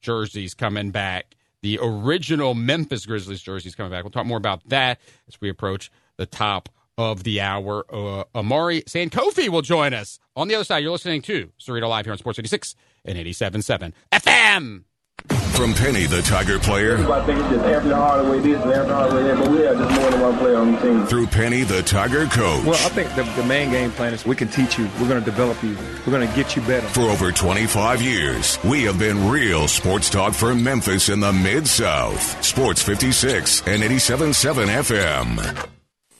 jerseys coming back. The original Memphis Grizzlies jersey is coming back. We'll talk more about that as we approach the top of the hour. Uh, Omari Sankofa will join us. On the other side, you're listening to Cerrito Live here on Sports eighty-six and eighty-seven point seven F M. From Penny, the Tiger player. I think it's just After Hardaway this and After Hardaway that, but we have just more than one player on the team. Through Penny, the Tiger coach. Well, I think the, the main game plan is we can teach you. We're going to develop you. We're going to get you better. For over twenty-five years, we have been real sports talk for Memphis in the Mid-South. Sports fifty-six and eighty-seven point seven F M.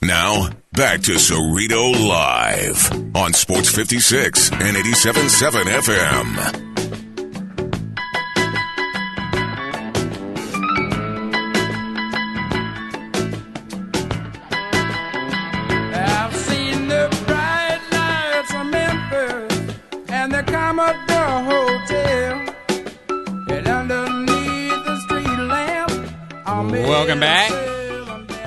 Now, back to Cerrito Live on Sports fifty-six and eighty-seven point seven F M. The home. Welcome back.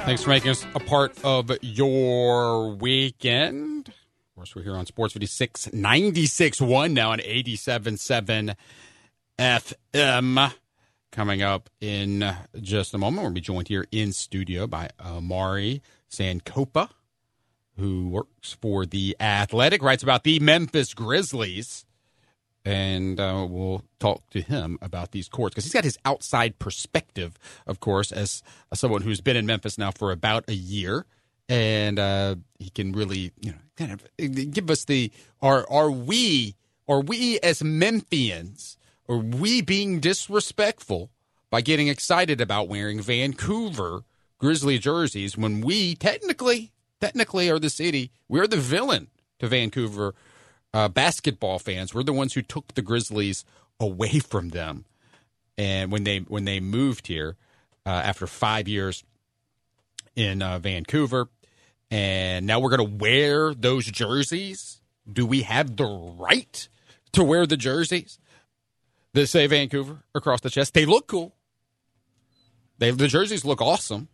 Thanks for making us a part of your weekend. Of course, we're here on Sports fifty-six, ninety-six point one now on eighty-seven point seven F M. Coming up in just a moment, we'll be joined here in studio by Omari Sankofa, who works for The Athletic, writes about the Memphis Grizzlies. And uh, we'll talk to him about these courts because he's got his outside perspective, of course, as someone who's been in Memphis now for about a year. And uh, he can really, you know, kind of give us the, are, are we, are we as Memphians, are we being disrespectful by getting excited about wearing Vancouver Grizzly jerseys when we technically, technically are the city, we're the villain to Vancouver Uh, basketball fans. We're the ones who took the Grizzlies away from them, and when they when they moved here uh, after five years in uh, Vancouver, and now we're going to wear those jerseys. Do we have the right to wear the jerseys that say Vancouver across the chest? They look cool. They the jerseys look awesome,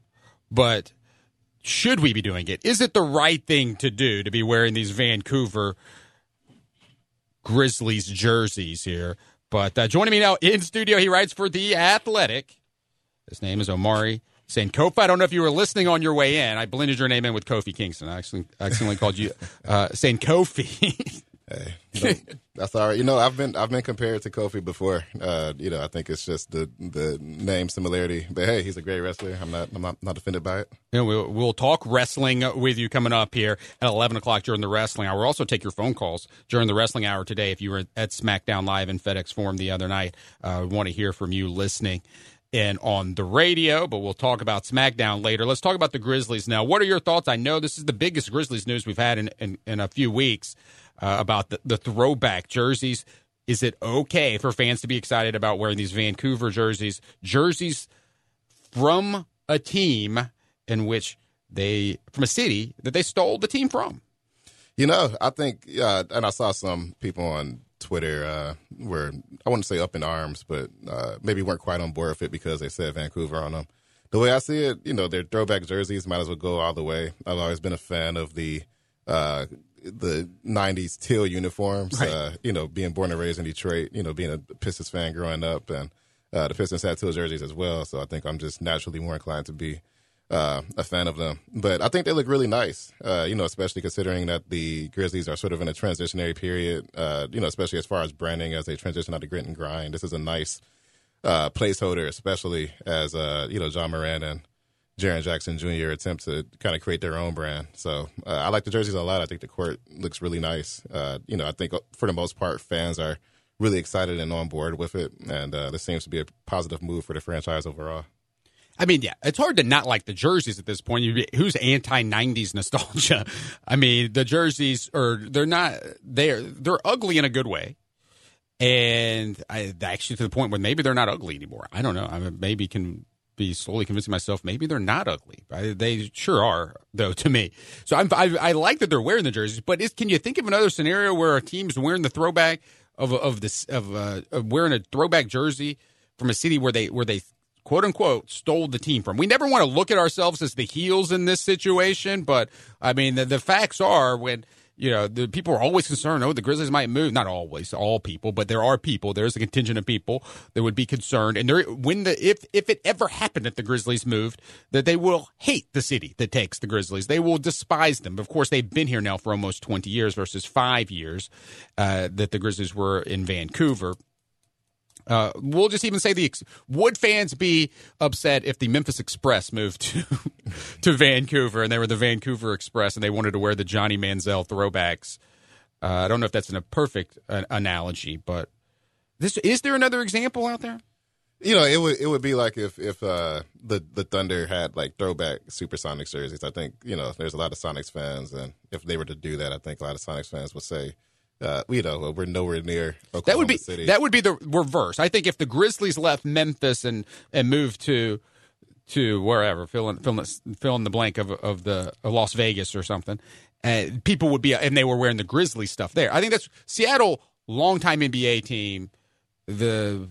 but should we be doing it? Is it the right thing to do to be wearing these Vancouver Grizzlies jerseys here? But uh, joining me now in studio, he writes for The Athletic. His name is Omari Sankofa. I don't know if you were listening on your way in. I blended your name in with Kofi Kingston. I actually accidentally called you uh, Sankofi. Hey, you know, that's all right. You know, I've been I've been compared to Kofi before. Uh, you know, I think it's just the the name similarity. But hey, he's a great wrestler. I'm not I'm not, not offended by it. Yeah, we'll, we'll talk wrestling with you coming up here at eleven o'clock during the wrestling hour. We'll also take your phone calls during the wrestling hour today. If you were at SmackDown Live in FedEx Forum the other night, uh, we want to hear from you listening in on the radio. But we'll talk about SmackDown later. Let's talk about the Grizzlies now. What are your thoughts? I know this is the biggest Grizzlies news we've had in in, in a few weeks. Uh, about the, the throwback jerseys. Is it okay for fans to be excited about wearing these Vancouver jerseys, jerseys from a team in which they, from a city that they stole the team from? You know, I think, uh, and I saw some people on Twitter uh, were, I wouldn't say up in arms, but uh, maybe weren't quite on board with it because they said Vancouver on them. The way I see it, you know, their throwback jerseys might as well go all the way. I've always been a fan of the uh the nineties teal uniforms, right. uh, you know, being born and raised in Detroit, you know, being a Pistons fan growing up, and uh, the Pistons had teal jerseys as well. So I think I'm just naturally more inclined to be uh, a fan of them. But I think they look really nice, uh, you know, especially considering that the Grizzlies are sort of in a transitionary period, uh, you know, especially as far as branding as they transition out of grit and grind. This is a nice uh, placeholder, especially as, uh, you know, John Moran and Jaren Jackson Junior attempt to kind of create their own brand. So uh, I like the jerseys a lot. I think the court looks really nice. Uh, you know, I think for the most part, fans are really excited and on board with it. And uh, this seems to be a positive move for the franchise overall. I mean, yeah, it's hard to not like the jerseys at this point. You'd be, who's anti-nineties nostalgia? I mean, the jerseys are, they're not, they're, they're ugly in a good way. And I, actually to the point where maybe they're not ugly anymore. I don't know. I mean, maybe can... be slowly convincing myself maybe they're not ugly. I, they sure are, though, to me. So I'm, I, I like that they're wearing the jerseys, but is, can you think of another scenario where a team's wearing the throwback of of this of, uh, of wearing a throwback jersey from a city where they where they quote unquote stole the team from? We never want to look at ourselves as the heels in this situation, but I mean the, the facts are when. You know, the people are always concerned, oh, the Grizzlies might move. Not always, all people, but there are people. There's a contingent of people that would be concerned. And there, when the if, if it ever happened that the Grizzlies moved, that they will hate the city that takes the Grizzlies. They will despise them. Of course, they've been here now for almost twenty years versus five years uh, that the Grizzlies were in Vancouver. Uh, we'll just even say the – would fans be upset if the Memphis Express moved to, to Vancouver and they were the Vancouver Express and they wanted to wear the Johnny Manziel throwbacks? Uh, I don't know if that's a perfect uh, analogy, but this is there another example out there? You know, it would it would be like if, if uh, the, the Thunder had, like, throwback Supersonics jerseys. I think, you know, there's a lot of Sonics fans, and if they were to do that, I think a lot of Sonics fans would say – Uh, you know, we're nowhere near Oklahoma that would be, City. That would be the reverse. I think if the Grizzlies left Memphis and, and moved to to wherever, fill in, fill in, fill in the blank of of the of Las Vegas or something, uh, people would be – and they were wearing the Grizzly stuff there. I think that's – Seattle, longtime N B A team, the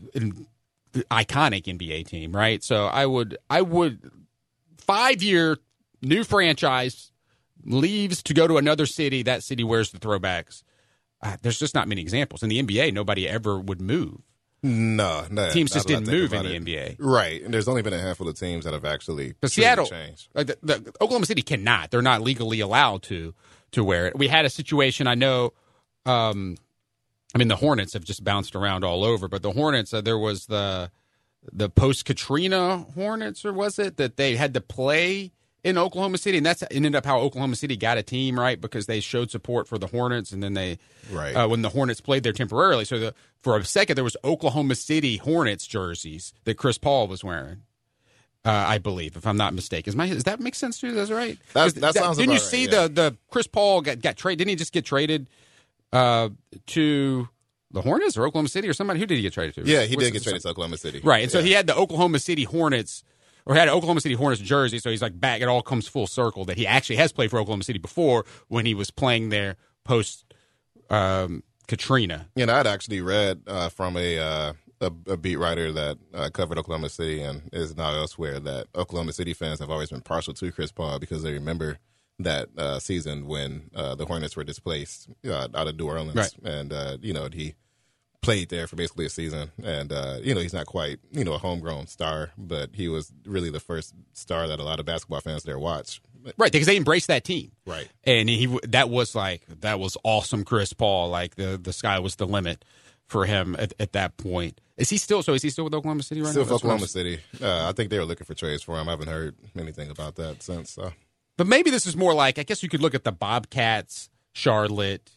iconic N B A team, right? So I would, I would, five-year new franchise leaves to go to another city. That city wears the throwbacks. Uh, there's just not many examples. In the N B A, nobody ever would move. No, no. Teams just didn't move in the N B A. Right. And there's only been a handful of teams that have actually Seattle, changed. Uh, the, the, Oklahoma City cannot. They're not legally allowed to to wear it. We had a situation, I know, um, I mean, the Hornets have just bounced around all over, but the Hornets, uh, there was the the post-Katrina Hornets, or was it, that they had to play in Oklahoma City, and that's ended up how Oklahoma City got a team, right? Because they showed support for the Hornets, and then they, right. uh, when the Hornets played there temporarily, so the, for a second there was Oklahoma City Hornets jerseys that Chris Paul was wearing, uh, I believe, if I'm not mistaken. Is my, does that make sense to you? That's right. That, that sounds. Didn't about you see right, yeah. the the Chris Paul got got traded? Didn't he just get traded uh, to the Hornets or Oklahoma City or somebody? Who did he get traded to? Yeah, he What's did get traded to Oklahoma City, right? And yeah. so he had the Oklahoma City Hornets. Or had an Oklahoma City Hornets jersey, so he's like back. It all comes full circle that he actually has played for Oklahoma City before when he was playing there post um, Katrina. And I'd actually read uh, from a, uh, a a beat writer that uh, covered Oklahoma City and is now elsewhere that Oklahoma City fans have always been partial to Chris Paul because they remember that uh, season when uh, the Hornets were displaced uh, out of New Orleans, right. and uh, you know he. Played there for basically a season, and uh, you know he's not quite you know a homegrown star, but he was really the first star that a lot of basketball fans there watch. Right, because they embraced that team. Right, and he that was like that was awesome, Chris Paul. Like the, the sky was the limit for him at, at that point. Is he still? So is he still with Oklahoma City right still now? Still with Oklahoma City. Uh, I think they were looking for trades for him. I haven't heard anything about that since. So. But maybe this is more like I guess you could look at the Bobcats, Charlotte.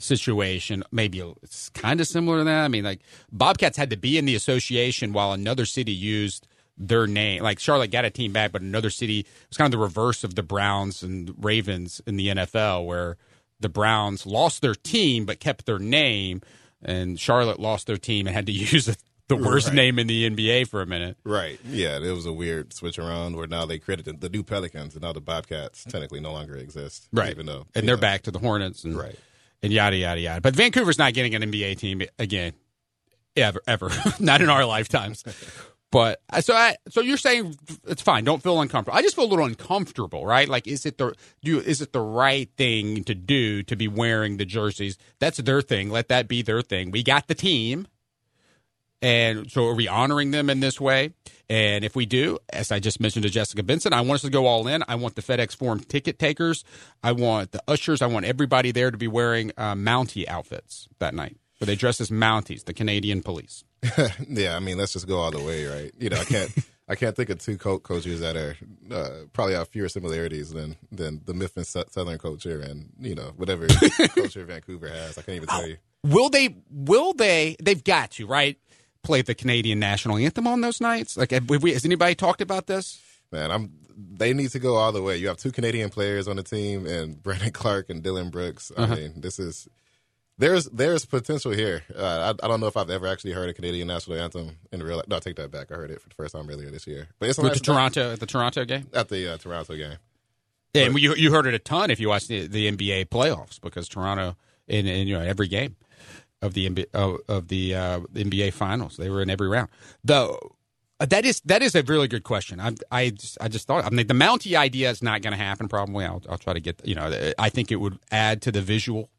Situation maybe it's kind of similar to that. I mean, like Bobcats had to be in the association while another city used their name. Like Charlotte got a team back, but another city it was kind of the reverse of the Browns and Ravens in the N F L, where the Browns lost their team but kept their name, and Charlotte lost their team and had to use the, the worst right. name in the N B A for a minute. Right? Yeah, it was a weird switch around where now they created the new Pelicans and now the Bobcats technically no longer exist. Right? Even though and they're know. back to the Hornets. And, right. And yada, yada, yada. But Vancouver's not getting an N B A team again, ever, ever. Not in our lifetimes. But so I, so you're saying it's fine. Don't feel uncomfortable. I just feel a little uncomfortable, right? Like, is it the do is it the right thing to do to be wearing the jerseys? That's their thing. Let that be their thing. We got the team. And so are we honoring them in this way? And if we do, as I just mentioned to Jessica Benson, I want us to go all in. I want the FedEx Forum ticket takers. I want the ushers. I want everybody there to be wearing uh, Mountie outfits that night. But they dress as Mounties, the Canadian police. Yeah, I mean, let's just go all the way, right? You know, I can't I can't think of two co- cultures that are uh, probably have fewer similarities than, than the Memphis Southern culture and, you know, whatever culture Vancouver has. I can't even tell you. Will they – will they – they've got to, right? Play the Canadian national anthem on those nights? Like, have we, has anybody talked about this? Man, I'm. They need to go all the way. You have two Canadian players on the team, and Brandon Clark and Dylan Brooks. I uh-huh. mean, this is there's there's potential here. Uh, I, I don't know if I've ever actually heard a Canadian national anthem in real life. No, I take that back. I heard it for the first time earlier this year. But it's on the Toronto at the Toronto game at the uh, Toronto game. Yeah, but, and you you heard it a ton if you watched the, the N B A playoffs because Toronto in, in you know every game. Of the of the uh, N B A finals, they were in every round. Though that is that is a really good question. I I just, I just thought. I mean, the Mountie idea is not going to happen. Probably, I'll I'll try to get. You know, I think it would add to the visual.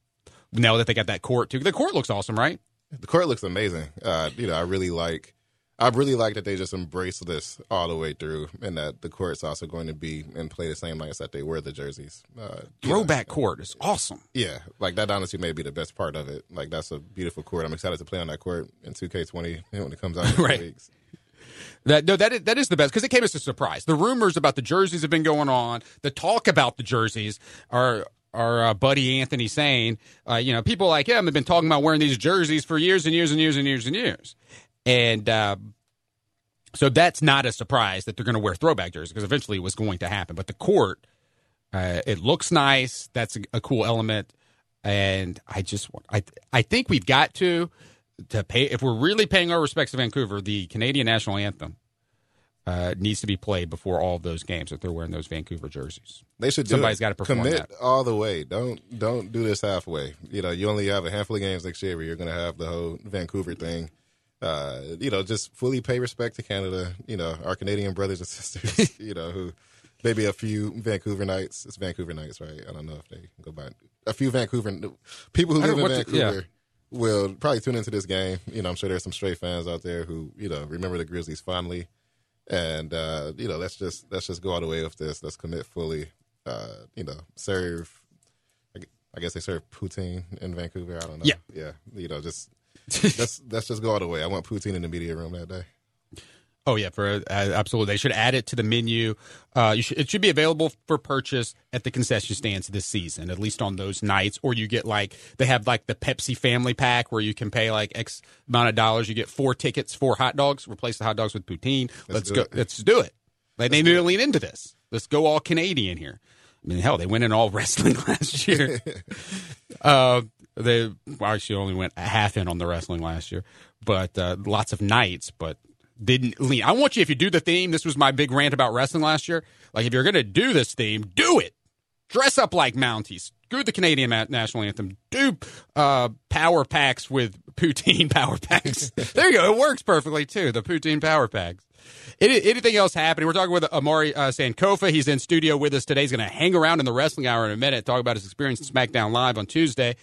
Now that they got that court too, the court looks awesome, right? The court looks amazing. Uh, you know, I really like. I really like that they just embrace this all the way through and that the court's also going to be and play the same nights that they wear the jerseys. Uh, Throwback yeah. court is awesome. Yeah. Like, that honestly may be the best part of it. Like, that's a beautiful court. I'm excited to play on that court in two K twenty when it comes out in two right. weeks. That, no, that is, that is the best because it came as a surprise. The rumors about the jerseys have been going on. The talk about the jerseys are – Our uh, buddy Anthony saying, uh, you know, people like him have been talking about wearing these jerseys for years and years and years and years and years. And uh, so that's not a surprise that they're going to wear throwback jerseys because eventually it was going to happen. But the court, uh, it looks nice. That's a, a cool element. And I just want, I, I think we've got to, to pay, if we're really paying our respects to Vancouver, the Canadian national anthem. Uh, needs to be played before all of those games if they're wearing those Vancouver jerseys. They should do Somebody's got to perform commit that. all the way. Don't don't do this halfway. You know, you only have a handful of games next year where you're going to have the whole Vancouver thing. Uh, you know, just fully pay respect to Canada, you know, our Canadian brothers and sisters, you know, who maybe a few Vancouverites. It's Vancouverites, right? I don't know if they can go by. A few Vancouver people who live in Vancouver the, yeah. will probably tune into this game. You know, I'm sure there's some stray fans out there who, you know, remember the Grizzlies fondly. And, uh, you know, let's just let's just go all the way with this. Let's commit fully, uh, you know, serve. I guess they serve poutine in Vancouver. I don't know. Yeah. Yeah. You know, just. let's, let's just go all the way. I want poutine in the media room that day. Oh, yeah, for uh, absolutely. They should add it to the menu. Uh, you should, it should be available for purchase at the concession stands this season, at least on those nights. Or you get like, they have like the Pepsi family pack where you can pay like X amount of dollars. You get four tickets, four hot dogs. Replace the hot dogs with poutine. Let's, let's go. It. Let's do it. Like, let's they need to lean into this. Let's go all Canadian here. I mean, hell, they went in all wrestling last year. uh, they actually only went a half in on the wrestling last year, but uh, lots of nights, but didn't lean. I want you, if you do the theme, this was my big rant about wrestling last year. Like, if you're going to do this theme, do it. Dress up like Mounties. Screw the Canadian national anthem. Do uh, power packs with poutine power packs. There you go. It works perfectly, too, the poutine power packs. It, anything else happening? We're talking with Omari uh, Sankofa. He's in studio with us today. He's going to hang around in the wrestling hour in a minute, talk about his experience at SmackDown Live on Tuesday.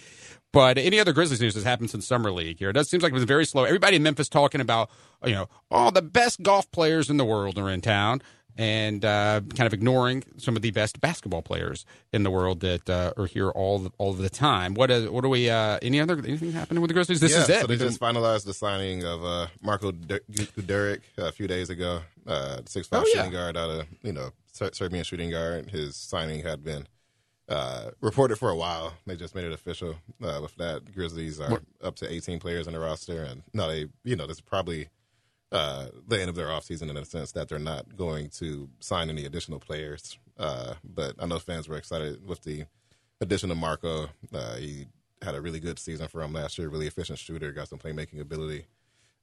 But any other Grizzlies news that's happened since Summer League here? It does seem like it was very slow. Everybody in Memphis talking about, you know, all the best golf players in the world are in town and uh, kind of ignoring some of the best basketball players in the world that uh, are here all the, all the time. What is, what do we uh, – any other – anything happening with the Grizzlies? This yeah, is it. So they just finalized the signing of uh, Marco Gudurić a few days ago, uh, six foot five oh, yeah. shooting guard out of, you know, Serbian shooting guard. His signing had been – Uh, reported for a while. They just made it official. Uh, with that, Grizzlies are up to eighteen players in the roster, and no, they, you know, this is probably uh, the end of their offseason in a sense that they're not going to sign any additional players. Uh, but I know fans were excited with the addition of Marco. Uh, he had a really good season for him last year. Really efficient shooter. Got some playmaking ability.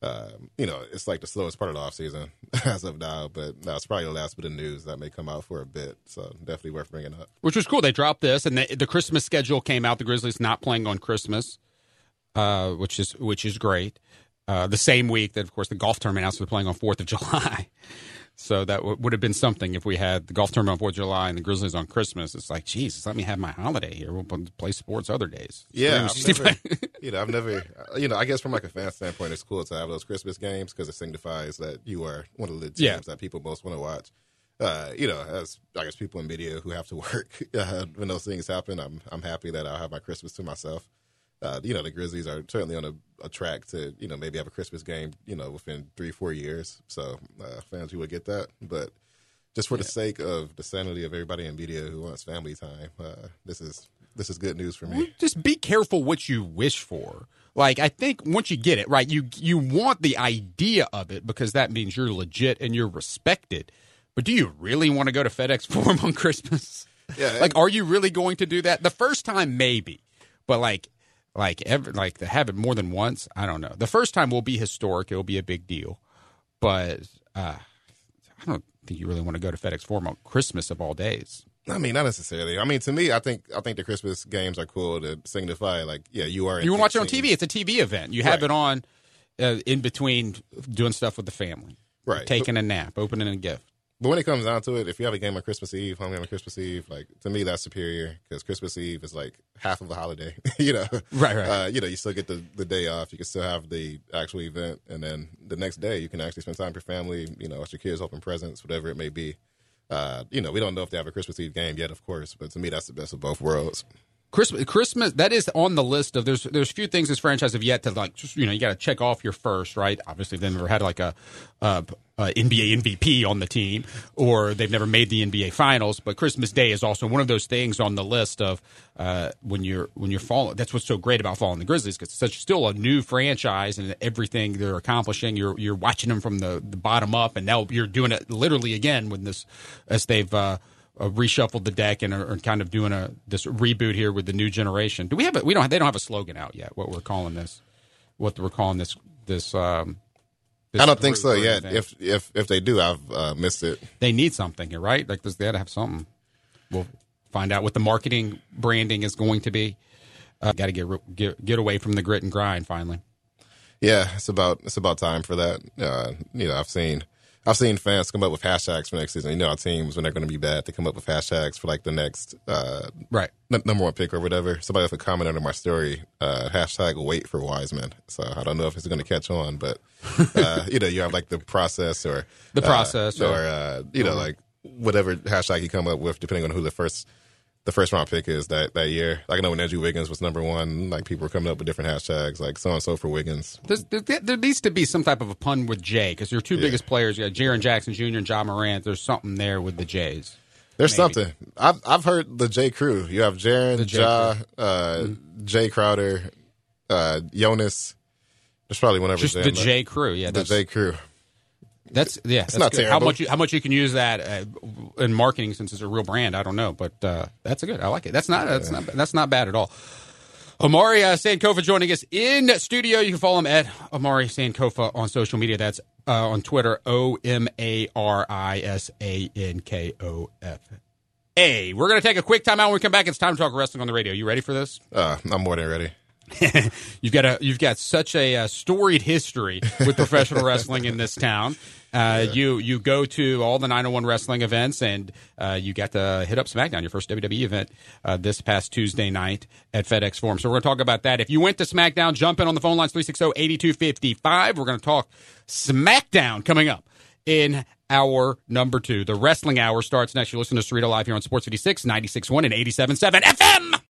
Uh, you know, it's like the slowest part of the offseason as of now, but that's probably the last bit of news that may come out for a bit, so definitely worth bringing up. Which was cool. They dropped this, and they, the Christmas schedule came out. The Grizzlies not playing on Christmas, uh, which is which is great. Uh, the same week that, of course, the golf tournament announced they're playing on fourth of July. So that w- would have been something if we had the golf tournament on fourth of July and the Grizzlies on Christmas. It's like, geez, let me have my holiday here. We'll play sports other days. It's yeah. Never, you know, I've never, you know, I guess from like a fan standpoint, it's cool to have those Christmas games because it signifies that you are one of the teams yeah. that people most want to watch. Uh, you know, as I guess people in media who have to work uh, when those things happen, I'm I'm happy that I'll have my Christmas to myself. Uh, you know, the Grizzlies are certainly on a, a track to, you know, maybe have a Christmas game, you know, within three, four years. So uh, fans, you would get that. But just for yeah. the sake of the sanity of everybody in media who wants family time, uh, this is this is good news for me. Just be careful what you wish for. Like, I think once you get it, right, you you want the idea of it because that means you're legit and you're respected. But do you really want to go to FedEx Forum on Christmas? Yeah. Like, are you really going to do that? The first time, maybe. But, like, Like, every, like to have it more than once, I don't know. The first time will be historic. It will be a big deal. But uh, I don't think you really want to go to FedEx Forum on Christmas of all days. I mean, not necessarily. I mean, to me, I think I think the Christmas games are cool to signify, like, yeah, you are. You watch it on T V. It's a T V event. You have right. it on uh, in between doing stuff with the family. Right. Taking but, a nap, opening a gift. But when it comes down to it, if you have a game on Christmas Eve, home game on Christmas Eve, like, to me, that's superior because Christmas Eve is like half of the holiday, you know? Right, right. Uh, you know, you still get the, the day off. You can still have the actual event. And then the next day, you can actually spend time with your family, you know, with your kids, open presents, whatever it may be. Uh, you know, we don't know if they have a Christmas Eve game yet, of course, but to me, that's the best of both worlds. Christmas, Christmas, that is on the list of, there's there's few things this franchise have yet to, like, just, you know, you got to check off your first, right? Obviously, they've never had like a, a, a N B A M V P on the team, or they've never made the N B A Finals. But Christmas Day is also one of those things on the list of uh, when you're when you're following. That's what's so great about following the Grizzlies because it's such still a new franchise and everything they're accomplishing. You're you're watching them from the, the bottom up, and now you're doing it literally again when this as they've. Uh, Uh, reshuffled the deck and are, are kind of doing a this reboot here with the new generation. Do we have a, we don't have, they don't have a slogan out yet. What we're calling this, what we're calling this this. Um, this I don't think so yet. Thing. If if if they do, I've uh, missed it. They need something here, right? Like this, they had to have something. We'll find out what the marketing branding is going to be. Uh, Got to get, get get away from the grit and grind finally. Yeah, it's about it's about time for that. Uh, you know, I've seen I've seen fans come up with hashtags for next season. You know, our teams when they're going to be bad, they come up with hashtags for like the next uh, right n- number one pick or whatever. Somebody left a comment under my story, uh, hashtag wait for Wiseman. So I don't know if it's going to catch on, but uh, you know, you have like the process or the process uh, or uh, you know mm-hmm. like whatever hashtag you come up with, depending on who the first. The first round pick is that, that year. Like I know when Andrew Wiggins was number one, like people were coming up with different hashtags, like so and so for Wiggins. There's, there, there needs to be some type of a pun with Jay because your two yeah. biggest players, you got Jaren Jackson Junior and Ja Morant. There's something there with the Jays. There's maybe. something. I've I've heard the J Crew. You have Jaren, J Ja, uh, mm-hmm. Jay Crowder, uh, Jonas. There's probably one over there. Just the like, J Crew, yeah. The J Crew. That's yeah. It's that's not good. Terrible. How much you, how much you can use that uh, in marketing since it's a real brand? I don't know, but uh, that's a good. I like it. That's not that's yeah. not that's not bad at all. Omari uh, Sankofa joining us in studio. You can follow him at Omari Sankofa on social media. That's uh, on Twitter. O M A R I S A N K O F A. We're gonna take a quick timeout. When we come back, it's time to talk wrestling on the radio. You ready for this? Uh, I'm more than ready. you've got a you've got such a uh, storied history with professional wrestling in this town. Uh, yeah. You you go to all the nine oh one wrestling events, and uh, you got to hit up SmackDown, your first W W E event uh, this past Tuesday night at FedEx Forum. So we're going to talk about that. If you went to SmackDown, jump in on the phone lines three six zero, eight two five five. We're going to talk SmackDown coming up in hour number two. The wrestling hour starts next. You listen to Cerrito Live here on Sports eighty-six, ninety-six point one, and eighty-seven point seven F M.